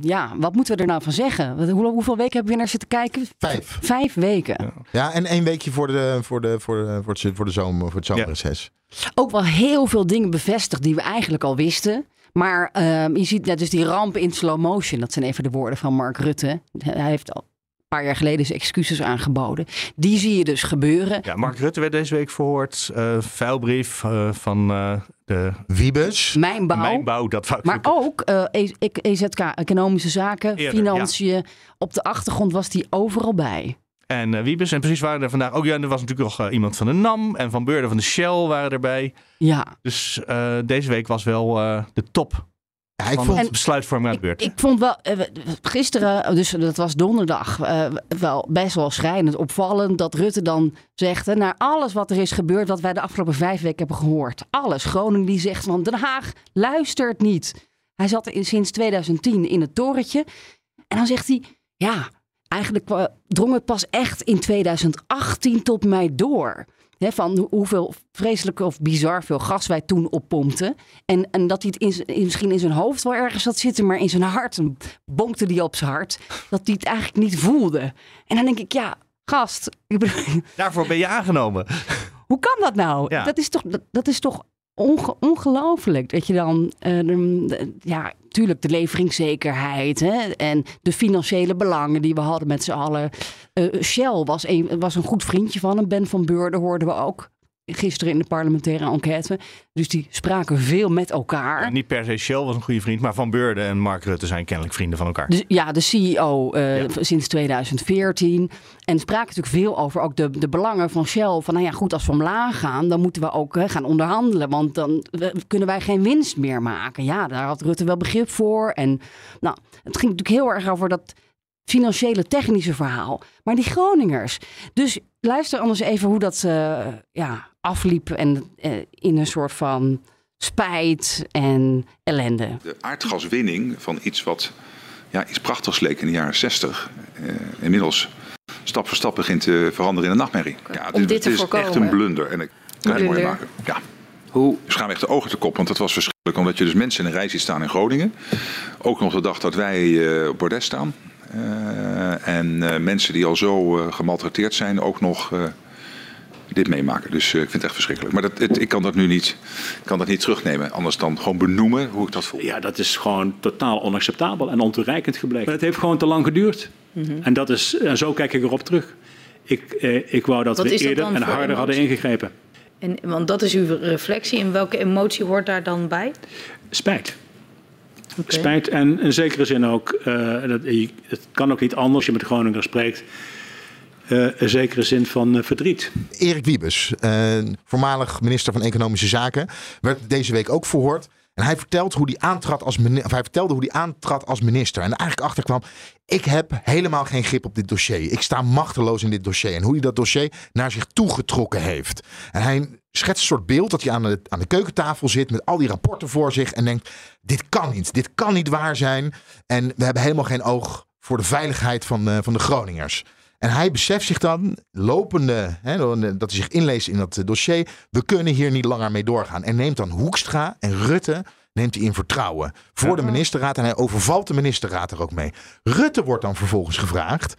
ja, wat moeten we er nou van zeggen? Hoe, hoeveel weken hebben we naar zitten kijken? Vijf. Vijf weken. Ja, ja en één weekje voor de... Voor, de, voor, de, voor, het, voor, de zomer, voor het zomerreces. Ja. Ook wel heel veel dingen bevestigd die we eigenlijk al wisten. Maar uh, je ziet net dus die ramp in slow motion. Dat zijn even de woorden van Mark Rutte. Hij heeft al een paar jaar geleden zijn excuses aangeboden. Die zie je dus gebeuren. Ja, Mark Rutte werd deze week verhoord. Uh, Vijlbrief uh, van uh, de Wiebes, mijnbouw, mijnbouw dat vaak maar ook uh, E Z K, Economische Zaken, Eerder, Financiën. Ja. Op de achtergrond was die overal bij. En uh, Wiebes, en precies waren er vandaag ook, ja, er was natuurlijk nog uh, iemand van de Nam en Van Beurden van de Shell waren erbij. Ja. Dus uh, deze week was wel uh, de top. Ja, ik vond besluitvorming aan de beurt. Ik, ik vond wel uh, gisteren, dus dat was donderdag, uh, wel best wel schrijnend opvallend dat Rutte dan zegt: uh, naar alles wat er is gebeurd, wat wij de afgelopen vijf weken hebben gehoord. Alles. Groningen die zegt van Den Haag luistert niet. Hij zat in, sinds tweeduizend tien in het torentje. En dan zegt hij: ja, eigenlijk uh, drong het pas echt in tweeduizend achttien tot mij door. He, van hoeveel vreselijk of bizar veel gas wij toen oppompten. En, en dat hij het in, in, misschien in zijn hoofd wel ergens zat zitten, maar in zijn hart, en bonkte hij op zijn hart, dat hij het eigenlijk niet voelde. En dan denk ik, ja, gast. Ik bedoel, daarvoor ben je aangenomen. Hoe kan dat nou? Ja. Dat is toch, dat, dat is toch onge, ongelooflijk. Dat je dan, uh, de, ja, natuurlijk de leveringszekerheid, hè, en de financiële belangen die we hadden met z'n allen. Uh, Shell was een, was een goed vriendje van hem. Ben Van Beurden hoorden we ook gisteren in de parlementaire enquête. Dus die spraken veel met elkaar. Ja, niet per se Shell was een goede vriend, maar Van Beurden en Mark Rutte zijn kennelijk vrienden van elkaar. Dus, ja, de C E O uh, ja. sinds tweeduizend veertien. En spraken natuurlijk veel over ook de, de belangen van Shell. Van nou ja, goed, als we omlaag gaan, dan moeten we ook hè, gaan onderhandelen. Want dan we, kunnen wij geen winst meer maken. Ja, daar had Rutte wel begrip voor. En nou, het ging natuurlijk heel erg over dat financiële technische verhaal. Maar die Groningers. Dus luister anders even hoe dat uh, ja, afliep. En uh, in een soort van spijt en ellende. De aardgaswinning van iets wat ja, iets prachtigs leek in de jaren zestig. Uh, inmiddels stap voor stap begint te veranderen in een nachtmerrie. Ja, het Om is, dit te het voorkomen. Is echt een blunder. En ik kan het mooi maken. Ja. Hoe? Dus gaan we echt de ogen te kop, want dat was verschrikkelijk. Omdat je dus mensen in een rij ziet staan in Groningen. Ook nog de dag dat wij uh, op bordes staan. Uh, en uh, mensen die al zo uh, gemaltrateerd zijn ook nog uh, dit meemaken. Dus uh, ik vind het echt verschrikkelijk. Maar dat, het, ik kan dat nu niet, kan dat niet terugnemen. Anders dan gewoon benoemen hoe ik dat voel. Ja, dat is gewoon totaal onacceptabel en ontoereikend gebleken. Maar het heeft gewoon te lang geduurd. Mm-hmm. En, dat is, en zo kijk ik erop terug. Ik, uh, ik wou dat Wat we eerder dat en harder emotie? hadden ingegrepen. En, want dat is uw reflectie. En welke emotie hoort daar dan bij? Spijt. Okay. Spijt en in zekere zin ook, uh, dat, je, het kan ook niet anders als je met Groninger spreekt, uh, een zekere zin van uh, verdriet. Erik Wiebes, uh, voormalig minister van Economische Zaken, werd deze week ook verhoord. En hij, vertelt hoe die aantrad als, of hij vertelde hoe hij aantrad als minister. En eigenlijk achterkwam, ik heb helemaal geen grip op dit dossier. Ik sta machteloos in dit dossier. En hoe hij dat dossier naar zich toegetrokken heeft. En hij schetst een soort beeld dat hij aan de, aan de keukentafel zit met al die rapporten voor zich. En denkt, dit kan niet. Dit kan niet waar zijn. En we hebben helemaal geen oog voor de veiligheid van de, van de Groningers. En hij beseft zich dan, lopende, hè, dat hij zich inleest in dat dossier, we kunnen hier niet langer mee doorgaan. En neemt dan Hoekstra en Rutte, neemt hij in vertrouwen voor de ministerraad. En hij overvalt de ministerraad er ook mee. Rutte wordt dan vervolgens gevraagd,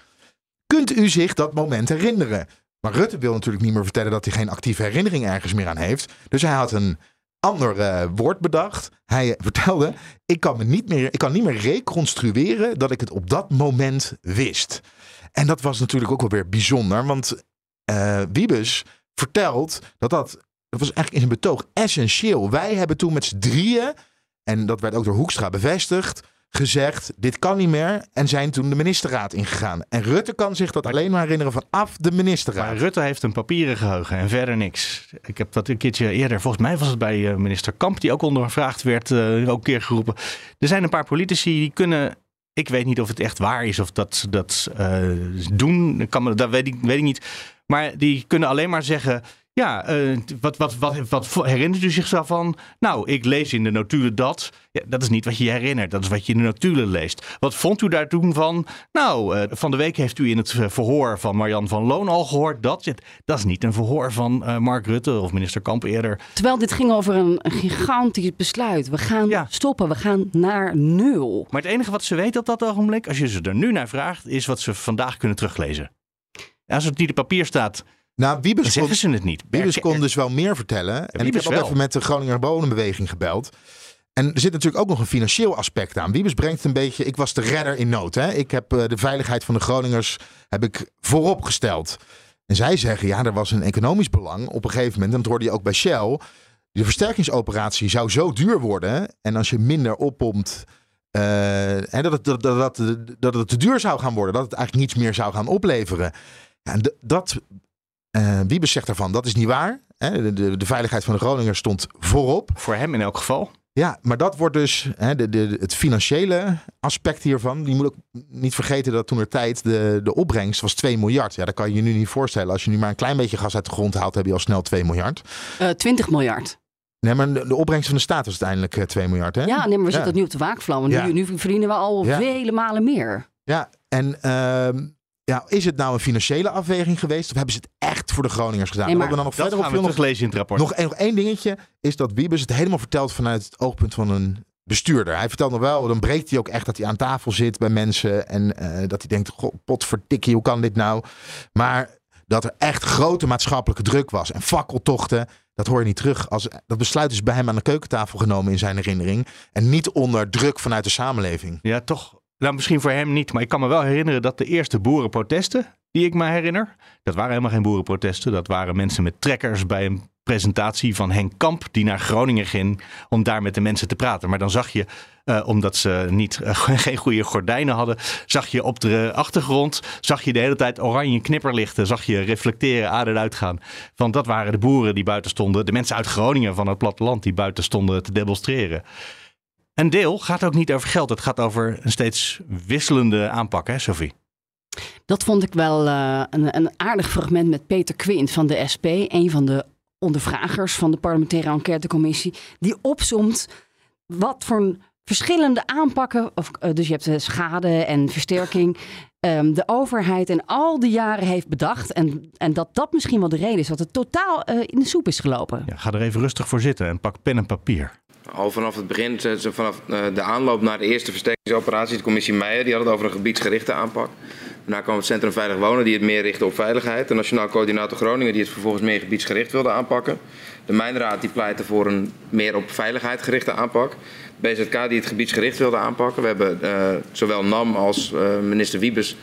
kunt u zich dat moment herinneren? Maar Rutte wil natuurlijk niet meer vertellen dat hij geen actieve herinnering ergens meer aan heeft. Dus hij had een ander uh, woord bedacht. Hij vertelde, ik kan, me niet meer, ik kan niet meer reconstrueren dat ik het op dat moment wist. En dat was natuurlijk ook wel weer bijzonder. Want uh, Wiebes vertelt dat dat, dat was eigenlijk in zijn betoog essentieel. Wij hebben toen met z'n drieën, en dat werd ook door Hoekstra bevestigd, gezegd, dit kan niet meer. En zijn toen de ministerraad ingegaan. En Rutte kan zich dat alleen maar herinneren vanaf de ministerraad. Maar Rutte heeft een papieren geheugen en verder niks. Ik heb dat een keertje eerder, volgens mij was het bij minister Kamp, die ook ondervraagd werd, uh, ook een keer geroepen. Er zijn een paar politici die kunnen... Ik weet niet of het echt waar is of dat ze dat uh, doen. Kan me, dat weet ik, weet ik niet. Maar die kunnen alleen maar zeggen... Ja, uh, wat, wat, wat, wat herinnert u zich daarvan? Nou, ik lees in de notulen dat. Ja, dat is niet wat je je herinnert. Dat is wat je in de notulen leest. Wat vond u daar toen van? Nou, uh, van de week heeft u in het verhoor van Marianne van Loon al gehoord dat. Dat is niet een verhoor van uh, Mark Rutte of minister Kamp eerder. Terwijl dit ging over een, een gigantisch besluit. We gaan ja. stoppen. We gaan naar nul. Maar het enige wat ze weet op dat ogenblik, als je ze er nu naar vraagt, is wat ze vandaag kunnen teruglezen. Als het niet op papier staat... Nou, Wiebes zeggen ze het niet. Wiebes kon dus wel meer vertellen. Ja, en ik heb ook wel even met de Groninger Bodembeweging gebeld. En er zit natuurlijk ook nog een financieel aspect aan. Wiebes brengt een beetje, ik was de redder in nood. Hè? Ik heb uh, de veiligheid van de Groningers heb ik voorop gesteld. En zij zeggen, ja, er was een economisch belang. Op een gegeven moment, en dat hoorde je ook bij Shell... De versterkingsoperatie zou zo duur worden. En als je minder oppompt, uh, en dat, het, dat, dat, dat, dat het te duur zou gaan worden. Dat het eigenlijk niets meer zou gaan opleveren. En d- dat, uh, Wiebes zegt daarvan, dat is niet waar. Hè? De, de, de veiligheid van de Groninger stond voorop. Voor hem in elk geval. Ja, maar dat wordt dus hè, de, de, het financiële aspect hiervan. Die moet ook niet vergeten dat toentertijd de, de opbrengst was twee miljard. Ja, dat kan je je nu niet voorstellen. Als je nu maar een klein beetje gas uit de grond haalt, heb je al snel twee miljard. Uh, twintig miljard. Nee, maar de opbrengst van de staat was uiteindelijk twee miljard. Hè? Ja, nee, maar we zitten ja. nu op de waakvlam. Ja. Nu, nu verdienen we al ja. vele malen meer. Ja, en uh, ja, is het nou een financiële afweging geweest? Of hebben ze het echt voor de Groningers gedaan? Nee, maar we dan nog dat verder gaan op we teruglezen in het rapport. Nog, en nog één dingetje is dat Wiebes het helemaal vertelt vanuit het oogpunt van een bestuurder. Hij vertelt nog wel, dan breekt hij ook echt dat hij aan tafel zit bij mensen. En uh, dat hij denkt, god, potverdikkie, hoe kan dit nou? Maar dat er echt grote maatschappelijke druk was. En fakkeltochten. Dat hoor je niet terug. Als, dat besluit is bij hem aan de keukentafel genomen in zijn herinnering. En niet onder druk vanuit de samenleving. Ja, toch. Nou, misschien voor hem niet. Maar ik kan me wel herinneren dat de eerste boerenprotesten, die ik me herinner, dat waren helemaal geen boerenprotesten. Dat waren mensen met trekkers bij een presentatie van Henk Kamp, die naar Groningen ging om daar met de mensen te praten. Maar dan zag je, uh, omdat ze niet, uh, geen goede gordijnen hadden, zag je op de uh, achtergrond, zag je de hele tijd oranje knipperlichten, zag je reflecteren, aarde uitgaan. Want dat waren de boeren die buiten stonden, de mensen uit Groningen van het platteland die buiten stonden te demonstreren. Een deel gaat ook niet over geld, het gaat over een steeds wisselende aanpak, hè Sophie? Dat vond ik wel uh, een, een aardig fragment met Peter Quint van de S P, een van de ondervragers van de parlementaire enquêtecommissie, die opzomt wat voor verschillende aanpakken, of, uh, dus je hebt schade en versterking, um, de overheid en al die jaren heeft bedacht en, en dat dat misschien wel de reden is dat het totaal uh, in de soep is gelopen. Ja, ga er even rustig voor zitten en pak pen en papier. Al vanaf het begin, vanaf de aanloop naar de eerste versterkingsoperatie, de commissie Meijer, die had het over een gebiedsgerichte aanpak. Daarna kwam het Centrum Veilig Wonen, die het meer richtte op veiligheid. De Nationaal Coördinator Groningen, die het vervolgens meer gebiedsgericht wilde aanpakken. De Mijnraad, die pleitte voor een meer op veiligheid gerichte aanpak. De B Z K, die het gebiedsgericht wilde aanpakken. We hebben uh, zowel Nam als uh, minister Wiebes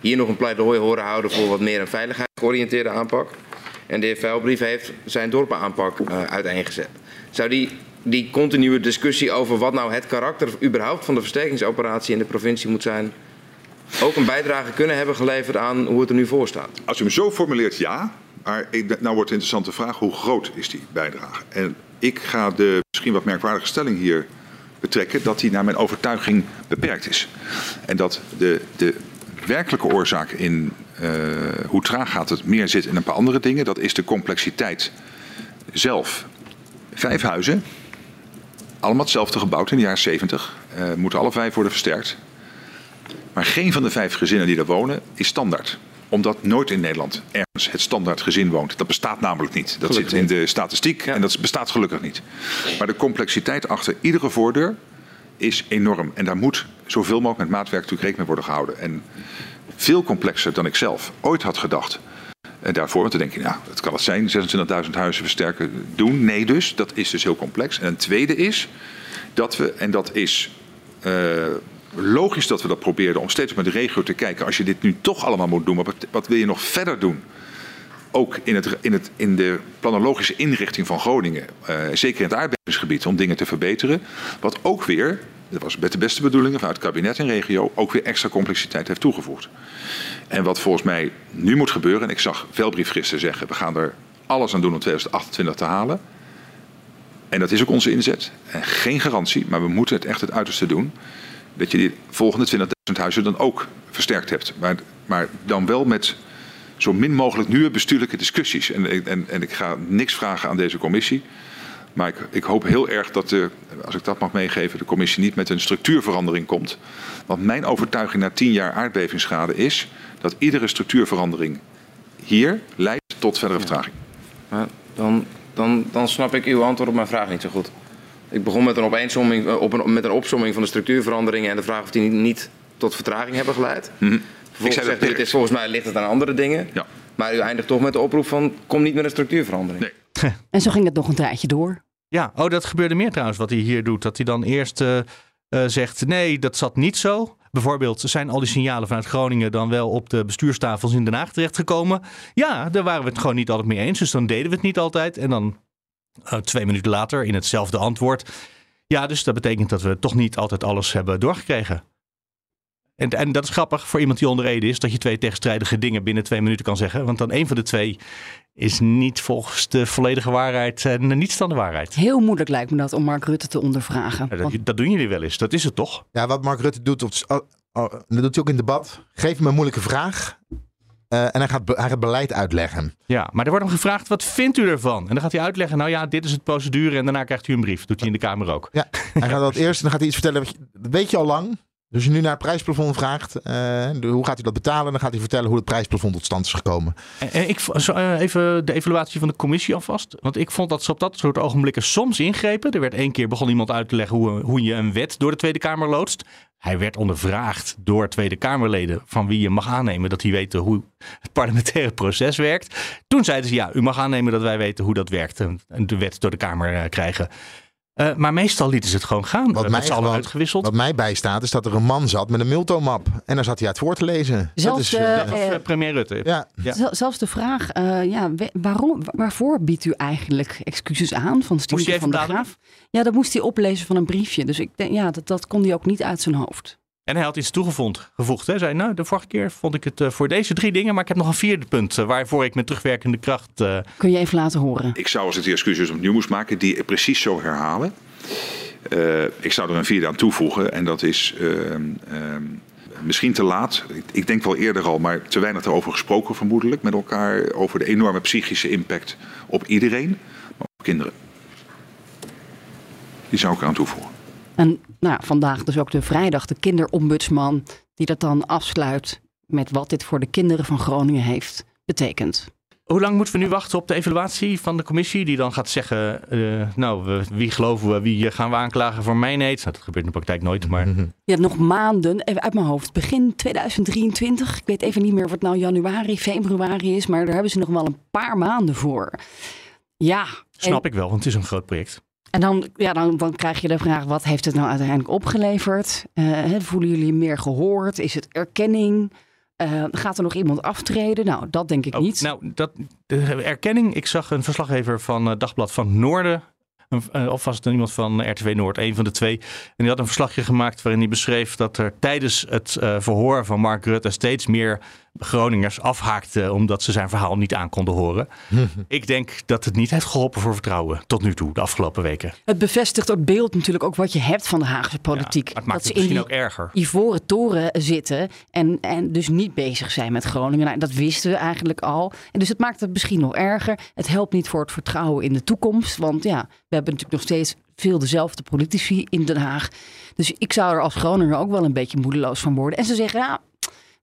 hier nog een pleidooi horen houden voor wat meer een veiligheid georiënteerde aanpak. En de heer Vijlbrief heeft zijn dorpenaanpak uh, uiteengezet. Zou die... Die continue discussie over wat nou het karakter überhaupt van de versterkingsoperatie in de provincie moet zijn, ook een bijdrage kunnen hebben geleverd aan hoe het er nu voor staat. Als u hem zo formuleert, ja. Maar nou wordt de interessante vraag, hoe groot is die bijdrage? En ik ga de misschien wat merkwaardige stelling hier betrekken, dat die naar mijn overtuiging beperkt is. En dat de, de werkelijke oorzaak in uh, hoe traag gaat het meer zit in een paar andere dingen, dat is de complexiteit zelf. Vijf huizen. Allemaal hetzelfde gebouwd in de jaren zeventig. Uh, moeten alle vijf worden versterkt. Maar geen van de vijf gezinnen die daar wonen is standaard. Omdat nooit in Nederland ergens het standaard gezin woont. Dat bestaat namelijk niet. Dat gelukkig zit in de statistiek ja. en dat bestaat gelukkig niet. Maar de complexiteit achter iedere voordeur is enorm. En daar moet zoveel mogelijk met maatwerk natuurlijk rekening mee worden gehouden. En veel complexer dan ik zelf ooit had gedacht. En daarvoor, want dan denk je, nou, dat kan het zijn, zesentwintigduizend huizen versterken doen. Nee dus, dat is dus heel complex. En een tweede is, dat we, en dat is uh, logisch dat we dat probeerden om steeds met de regio te kijken. Als je dit nu toch allemaal moet doen, wat, wat wil je nog verder doen? Ook in, het, in, het, in de planologische inrichting van Groningen, uh, zeker in het aardbevingsgebied, om dingen te verbeteren. Wat ook weer, dat was met de beste bedoelingen vanuit het kabinet en regio, ook weer extra complexiteit heeft toegevoegd. En wat volgens mij nu moet gebeuren, en ik zag Vijlbrief gisteren zeggen, we gaan er alles aan doen om tweeduizend achtentwintig te halen. En dat is ook onze inzet. En geen garantie, maar we moeten het echt het uiterste doen. Dat je die volgende twintigduizend huizen dan ook versterkt hebt. Maar, maar dan wel met zo min mogelijk nieuwe bestuurlijke discussies. En, en, en ik ga niks vragen aan deze commissie. Maar ik, ik hoop heel erg dat, de, als ik dat mag meegeven, de commissie niet met een structuurverandering komt. Want mijn overtuiging na tien jaar aardbevingsschade is dat iedere structuurverandering hier leidt tot verdere vertraging. Ja. Maar dan, dan, dan snap ik uw antwoord op mijn vraag niet zo goed. Ik begon met een, opeensomming, op een, met een opsomming van de structuurveranderingen en de vraag of die niet, niet tot vertraging hebben geleid. Mm-hmm. Ik zei dat dit is, volgens mij ligt het aan andere dingen. Ja. Maar u eindigt toch met de oproep van kom niet met een structuurverandering. Nee. En zo ging het nog een tijdje door. Ja, oh, dat gebeurde meer trouwens wat hij hier doet. Dat hij dan eerst uh, uh, zegt, nee, dat zat niet zo. Bijvoorbeeld, zijn al die signalen vanuit Groningen dan wel op de bestuurstafels in Den Haag terechtgekomen? Ja, daar waren we het gewoon niet altijd mee eens. Dus dan deden we het niet altijd. En dan Uh, twee minuten later in hetzelfde antwoord. Ja, dus dat betekent dat we toch niet altijd alles hebben doorgekregen. En, en dat is grappig voor iemand die onderreden is, dat je twee tegenstrijdige dingen binnen twee minuten kan zeggen. Want dan één van de twee is niet volgens de volledige waarheid en niets dan de waarheid. Heel moeilijk lijkt me dat om Mark Rutte te ondervragen. Ja, dat, want... dat doen jullie wel eens, dat is het toch? Ja, wat Mark Rutte doet, op, oh, oh, dat doet hij ook in debat. Geef me een moeilijke vraag. Uh, en hij gaat, be- hij gaat beleid uitleggen. Ja, maar er wordt hem gevraagd, wat vindt u ervan? En dan gaat hij uitleggen, nou ja, dit is het procedure en daarna krijgt u een brief. Doet hij in de Kamer ook. Ja, hij gaat dat eerst en dan gaat hij iets vertellen, dat weet je al lang. Dus je nu naar het prijsplafond vraagt, uh, hoe gaat u dat betalen? Dan gaat hij vertellen hoe het prijsplafond tot stand is gekomen. En ik, zo, uh, even de evaluatie van de commissie alvast. Want ik vond dat ze op dat soort ogenblikken soms ingrepen. Er werd één keer begon iemand uit te leggen hoe, hoe je een wet door de Tweede Kamer loodst. Hij werd ondervraagd door Tweede Kamerleden van wie je mag aannemen dat die weten hoe het parlementaire proces werkt. Toen zeiden ze, ja, u mag aannemen dat wij weten hoe dat werkt en de wet door de Kamer krijgen. Uh, maar meestal lieten ze het gewoon gaan. Wat mij, gewoon, uitgewisseld. Wat mij bijstaat is dat er een man zat met een Milto-map. En daar zat hij uit voor te lezen. Zelfs dat is, de, uh, uh, premier Rutte. Ja. Ja. Zelfs de vraag, uh, ja, waarom, waarvoor biedt u eigenlijk excuses aan van Stientje van der Graaf? Ja, dat moest hij oplezen van een briefje. Dus ik denk, ja, dat, dat kon hij ook niet uit zijn hoofd. En hij had iets toegevoegd. Hij zei, nou, de vorige keer vond ik het uh, voor deze drie dingen... maar ik heb nog een vierde punt uh, waarvoor ik met terugwerkende kracht... Uh... Kun je even laten horen? Ik zou, als ik die excuses opnieuw moest maken, die precies zo herhalen. Uh, ik zou er een vierde aan toevoegen en dat is uh, uh, misschien te laat. Ik, ik denk wel eerder al, maar te weinig erover gesproken vermoedelijk... met elkaar over de enorme psychische impact op iedereen, maar op kinderen. Die zou ik aan toevoegen. En nou, vandaag dus ook de vrijdag, de kinderombudsman, die dat dan afsluit met wat dit voor de kinderen van Groningen heeft betekend. Hoe lang moeten we nu wachten op de evaluatie van de commissie die dan gaat zeggen, uh, nou, we, wie geloven we, wie gaan we aanklagen voor mijn eet? Nou, dat gebeurt in de praktijk nooit, maar... Ja, nog maanden, even uit mijn hoofd, begin tweeduizend drieëntwintig. Ik weet even niet meer of het nou januari, februari is, maar daar hebben ze nog wel een paar maanden voor. Ja. Snap en... ik wel, want het is een groot project. En dan, ja, dan, dan krijg je de vraag, wat heeft het nou uiteindelijk opgeleverd? Uh, voelen jullie meer gehoord? Is het erkenning? Uh, gaat er nog iemand aftreden? Nou, dat denk ik oh, niet. Nou, dat, de erkenning. Ik zag een verslaggever van uh, Dagblad van het Noorden. Uh, of was het iemand van R T V Noord, een van de twee. En die had een verslagje gemaakt waarin hij beschreef dat er tijdens het uh, verhoor van Mark Rutte steeds meer Groningers afhaakten omdat ze zijn verhaal niet aan konden horen. Ik denk dat het niet heeft geholpen voor vertrouwen tot nu toe, de afgelopen weken. Het bevestigt het beeld natuurlijk ook wat je hebt van de Haagse politiek. Ja, het maakt dat het ze misschien in die ook erger. Ivoren toren zitten en, en dus niet bezig zijn met Groningen. Nou, dat wisten we eigenlijk al. En dus het maakt het misschien nog erger. Het helpt niet voor het vertrouwen in de toekomst, want ja, we hebben natuurlijk nog steeds veel dezelfde politici in Den Haag. Dus ik zou er als Groninger ook wel een beetje moedeloos van worden. En ze zeggen, ja,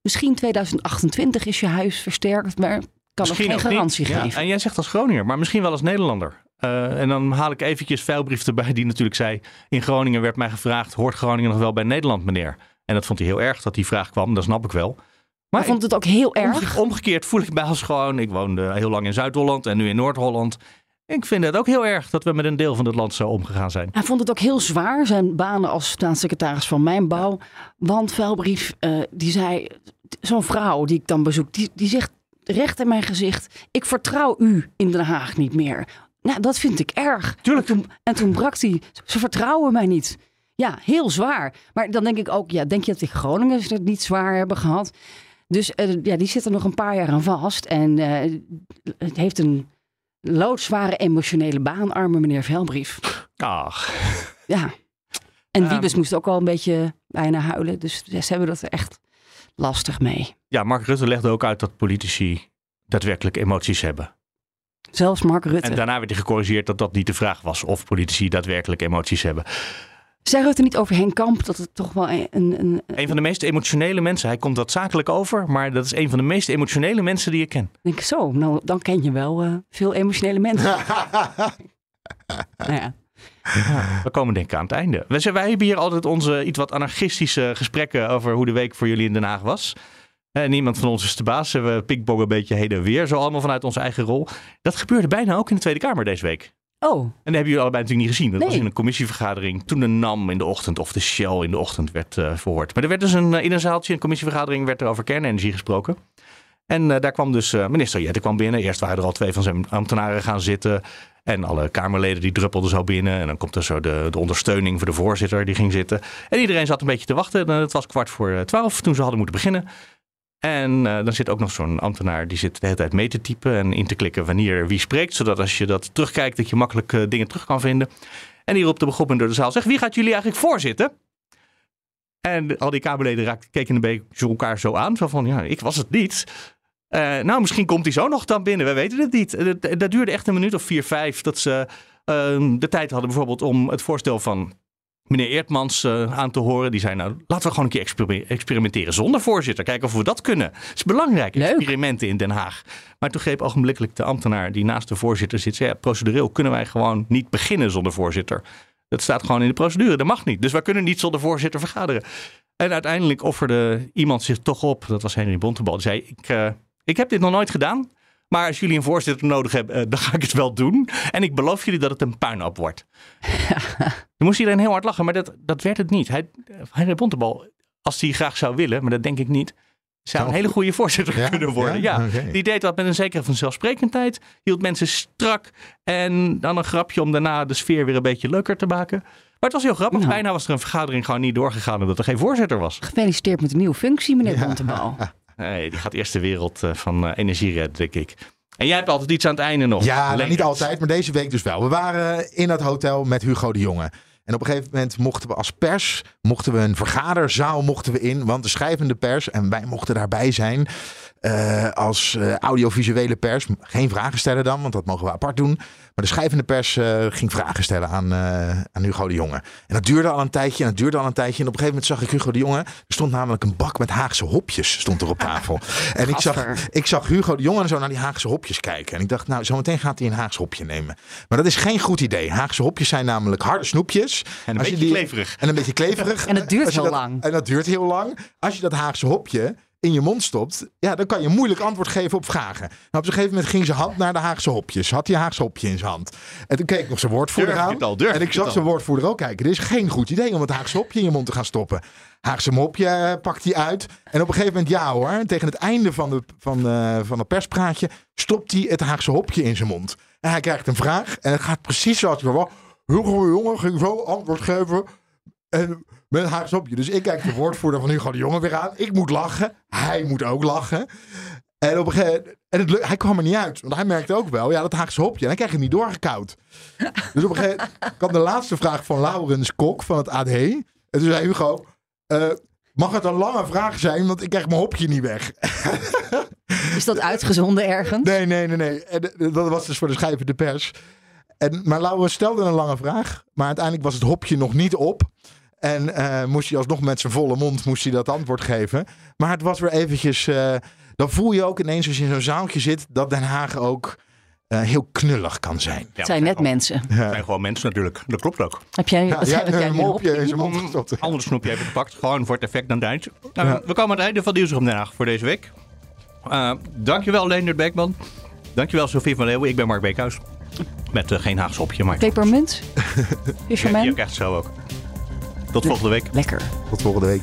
misschien tweeduizend achtentwintig is je huis versterkt, maar kan nog geen garantie geven. Ja, en jij zegt als Groninger, maar misschien wel als Nederlander. Uh, en dan haal ik eventjes Vijlbrief erbij die natuurlijk zei, in Groningen werd mij gevraagd, hoort Groningen nog wel bij Nederland, meneer? En dat vond hij heel erg dat die vraag kwam, dat snap ik wel. Maar hij vond het ook heel erg. Omgekeerd voel ik mij als gewoon, ik woonde heel lang in Zuid-Holland en nu in Noord-Holland. Ik vind het ook heel erg dat we met een deel van het land zo omgegaan zijn. Hij vond het ook heel zwaar, zijn banen als staatssecretaris van Mijnbouw. Want Vijlbrief, uh, die zei, zo'n vrouw die ik dan bezoek, die, die zegt recht in mijn gezicht, ik vertrouw u in Den Haag niet meer. Nou, dat vind ik erg. Tuurlijk. En toen, en toen brak hij, ze vertrouwen mij niet. Ja, heel zwaar. Maar dan denk ik ook, ja, denk je dat die Groningers het niet zwaar hebben gehad? Dus uh, ja, die zitten nog een paar jaar aan vast. En uh, het heeft een loodzware emotionele baan, arme meneer Vijlbrief. Ach. Ja. En um, Wiebes moest ook al een beetje bijna huilen. Dus ze hebben dat er echt lastig mee. Ja, Mark Rutte legde ook uit dat politici daadwerkelijk emoties hebben. Zelfs Mark Rutte. En daarna werd hij gecorrigeerd dat dat niet de vraag was of politici daadwerkelijk emoties hebben. Zei Rutte niet over Henk Kamp dat het toch wel een, een, een... een van de meest emotionele mensen. Hij komt wat zakelijk over, maar dat is een van de meest emotionele mensen die je ken. Ik denk zo, nou dan ken je wel uh, veel emotionele mensen. Nou ja. Ja, we komen denk ik aan het einde. Wij, zijn, wij hebben hier altijd onze iets wat anarchistische gesprekken over hoe de week voor jullie in Den Haag was. En niemand van ons is de baas. We pingpongen een beetje heen en weer, zo allemaal vanuit onze eigen rol. Dat gebeurde bijna ook in de Tweede Kamer deze week. Oh. En dat hebben jullie allebei natuurlijk niet gezien. Dat nee. was in een commissievergadering toen de Nam in de ochtend of de Shell in de ochtend werd uh, verhoord. Maar er werd dus een, in een zaaltje, een commissievergadering, werd er over kernenergie gesproken. En uh, daar kwam dus uh, minister Jette kwam binnen. Eerst waren er al twee van zijn ambtenaren gaan zitten. En alle Kamerleden die druppelden zo binnen. En dan komt er zo de, de ondersteuning voor de voorzitter die ging zitten. En iedereen zat een beetje te wachten. En het was kwart voor twaalf toen ze hadden moeten beginnen. En uh, dan zit ook nog zo'n ambtenaar die zit de hele tijd mee te typen en in te klikken wanneer wie spreekt. Zodat als je dat terugkijkt dat je makkelijk uh, dingen terug kan vinden. En die roept de begroepen door de zaal. Zeg, wie gaat jullie eigenlijk voorzitten? En al die Kamerleden raakten, keken een beetje elkaar zo aan. Zo van, ja, ik was het niet. Uh, nou, misschien komt hij zo nog dan binnen. We weten het niet. Dat, dat duurde echt een minuut of vier, vijf. Dat ze uh, de tijd hadden bijvoorbeeld om het voorstel van meneer Eertmans uh, aan te horen. Die zei, nou, laten we gewoon een keer experimenteren zonder voorzitter. Kijken of we dat kunnen. Het is belangrijk, experimenten in Den Haag. Maar toen greep ogenblikkelijk de ambtenaar die naast de voorzitter zit. Zei, ja, procedureel kunnen wij gewoon niet beginnen zonder voorzitter. Dat staat gewoon in de procedure. Dat mag niet. Dus wij kunnen niet zonder voorzitter vergaderen. En uiteindelijk offerde iemand zich toch op. Dat was Henry Bontebal. Die zei, ik... Uh, Ik heb dit nog nooit gedaan, maar als jullie een voorzitter nodig hebben, dan ga ik het wel doen. En ik beloof jullie dat het een puinhoop wordt. Dan moest iedereen heel hard lachen, maar dat, dat werd het niet. Hij, hij Bontebal, als hij graag zou willen, maar dat denk ik niet, zou een hele goede voorzitter ja, kunnen worden. Ja, ja. Okay. Die deed dat met een zekere vanzelfsprekendheid, hield mensen strak en dan een grapje om daarna de sfeer weer een beetje leuker te maken. Maar het was heel grappig. Nou. Bijna was er een vergadering gewoon niet doorgegaan omdat er geen voorzitter was. Gefeliciteerd met een nieuwe functie, meneer ja. Bontebal. Nee, die gaat eerst de wereld van energie redden, denk ik. En jij hebt altijd iets aan het einde nog. Ja, nou, niet altijd, maar deze week dus wel. We waren in dat hotel met Hugo de Jonge. En op een gegeven moment mochten we als pers, mochten we een vergaderzaal mochten we in. Want de schrijvende pers, en wij mochten daarbij zijn uh, als uh, audiovisuele pers. Geen vragen stellen dan, want dat mogen we apart doen. Maar de schrijvende pers uh, ging vragen stellen aan, uh, aan Hugo de Jonge. En dat duurde al een tijdje en dat duurde al een tijdje. En op een gegeven moment zag ik Hugo de Jonge. Er stond namelijk een bak met Haagse hopjes stond er op tafel. En ik zag, ik zag Hugo de Jonge zo naar die Haagse hopjes kijken. En ik dacht, nou, zometeen gaat hij een Haagse hopje nemen. Maar dat is geen goed idee. Haagse hopjes zijn namelijk harde snoepjes. En een als beetje je die, kleverig. En een beetje kleverig. En dat duurt heel dat, lang. En dat duurt heel lang. Als je dat Haagse hopje in je mond stopt, ja, dan kan je moeilijk antwoord geven op vragen. Nou, op een gegeven moment ging zijn hand naar de Haagse hopjes. Had hij een Haagse hopje in zijn hand. En toen keek ik nog zijn woordvoerder durf aan. Ik al, en ik zag zijn woordvoerder ook kijken. Dit is geen goed idee om het Haagse hopje in je mond te gaan stoppen. Haagse hopje pakt hij uit. En op een gegeven moment, ja hoor, tegen het einde van het van de, van de perspraatje stopt hij het Haagse hopje in zijn mond. En hij krijgt een vraag en het gaat precies zoals hij was. Hugo de Jonge ging zo antwoord geven. En met een Haagse hopje. Dus ik kijk de woordvoerder van Hugo de Jonge weer aan. Ik moet lachen. Hij moet ook lachen. En, op een gegeven, en het, hij kwam er niet uit. Want hij merkte ook wel, ja, dat Haagse hopje. En hij krijgt het niet doorgekauwd. Dus op een gegeven moment kwam de laatste vraag van Laurens Kok van het A D. En toen zei Hugo, uh, mag het een lange vraag zijn? Want ik krijg mijn hopje niet weg. Is dat uitgezonden ergens? Nee, nee, nee. nee. En dat was dus voor de schrijvende pers. En, maar Laurens stelde een lange vraag. Maar uiteindelijk was het hopje nog niet op. En uh, moest hij alsnog met zijn volle mond moest hij dat antwoord geven. Maar het was weer eventjes... Uh, dan voel je ook ineens als je in zo'n zaaltje zit... dat Den Haag ook uh, heel knullig kan zijn. Ja, het zijn net gewoon mensen. Het ja. zijn gewoon mensen natuurlijk. Dat klopt ook. Heb jij, ja, ja, heb jij een mopje in zijn mond gestopt? Een ander snoepje even gepakt. Gewoon voor het effect dan Dijns. Nou, ja. We komen aan het einde van Nieuws om Den Haag voor deze week. Uh, dankjewel Leendert Beekman. Dankjewel Sophie van Leeuwen. Ik ben Mark Beekhuis. Met uh, geen Haagse opje, maar... Pepermunt? Fisherman? Ja, die krijgt zo ook. Tot volgende week. Lekker. Tot volgende week.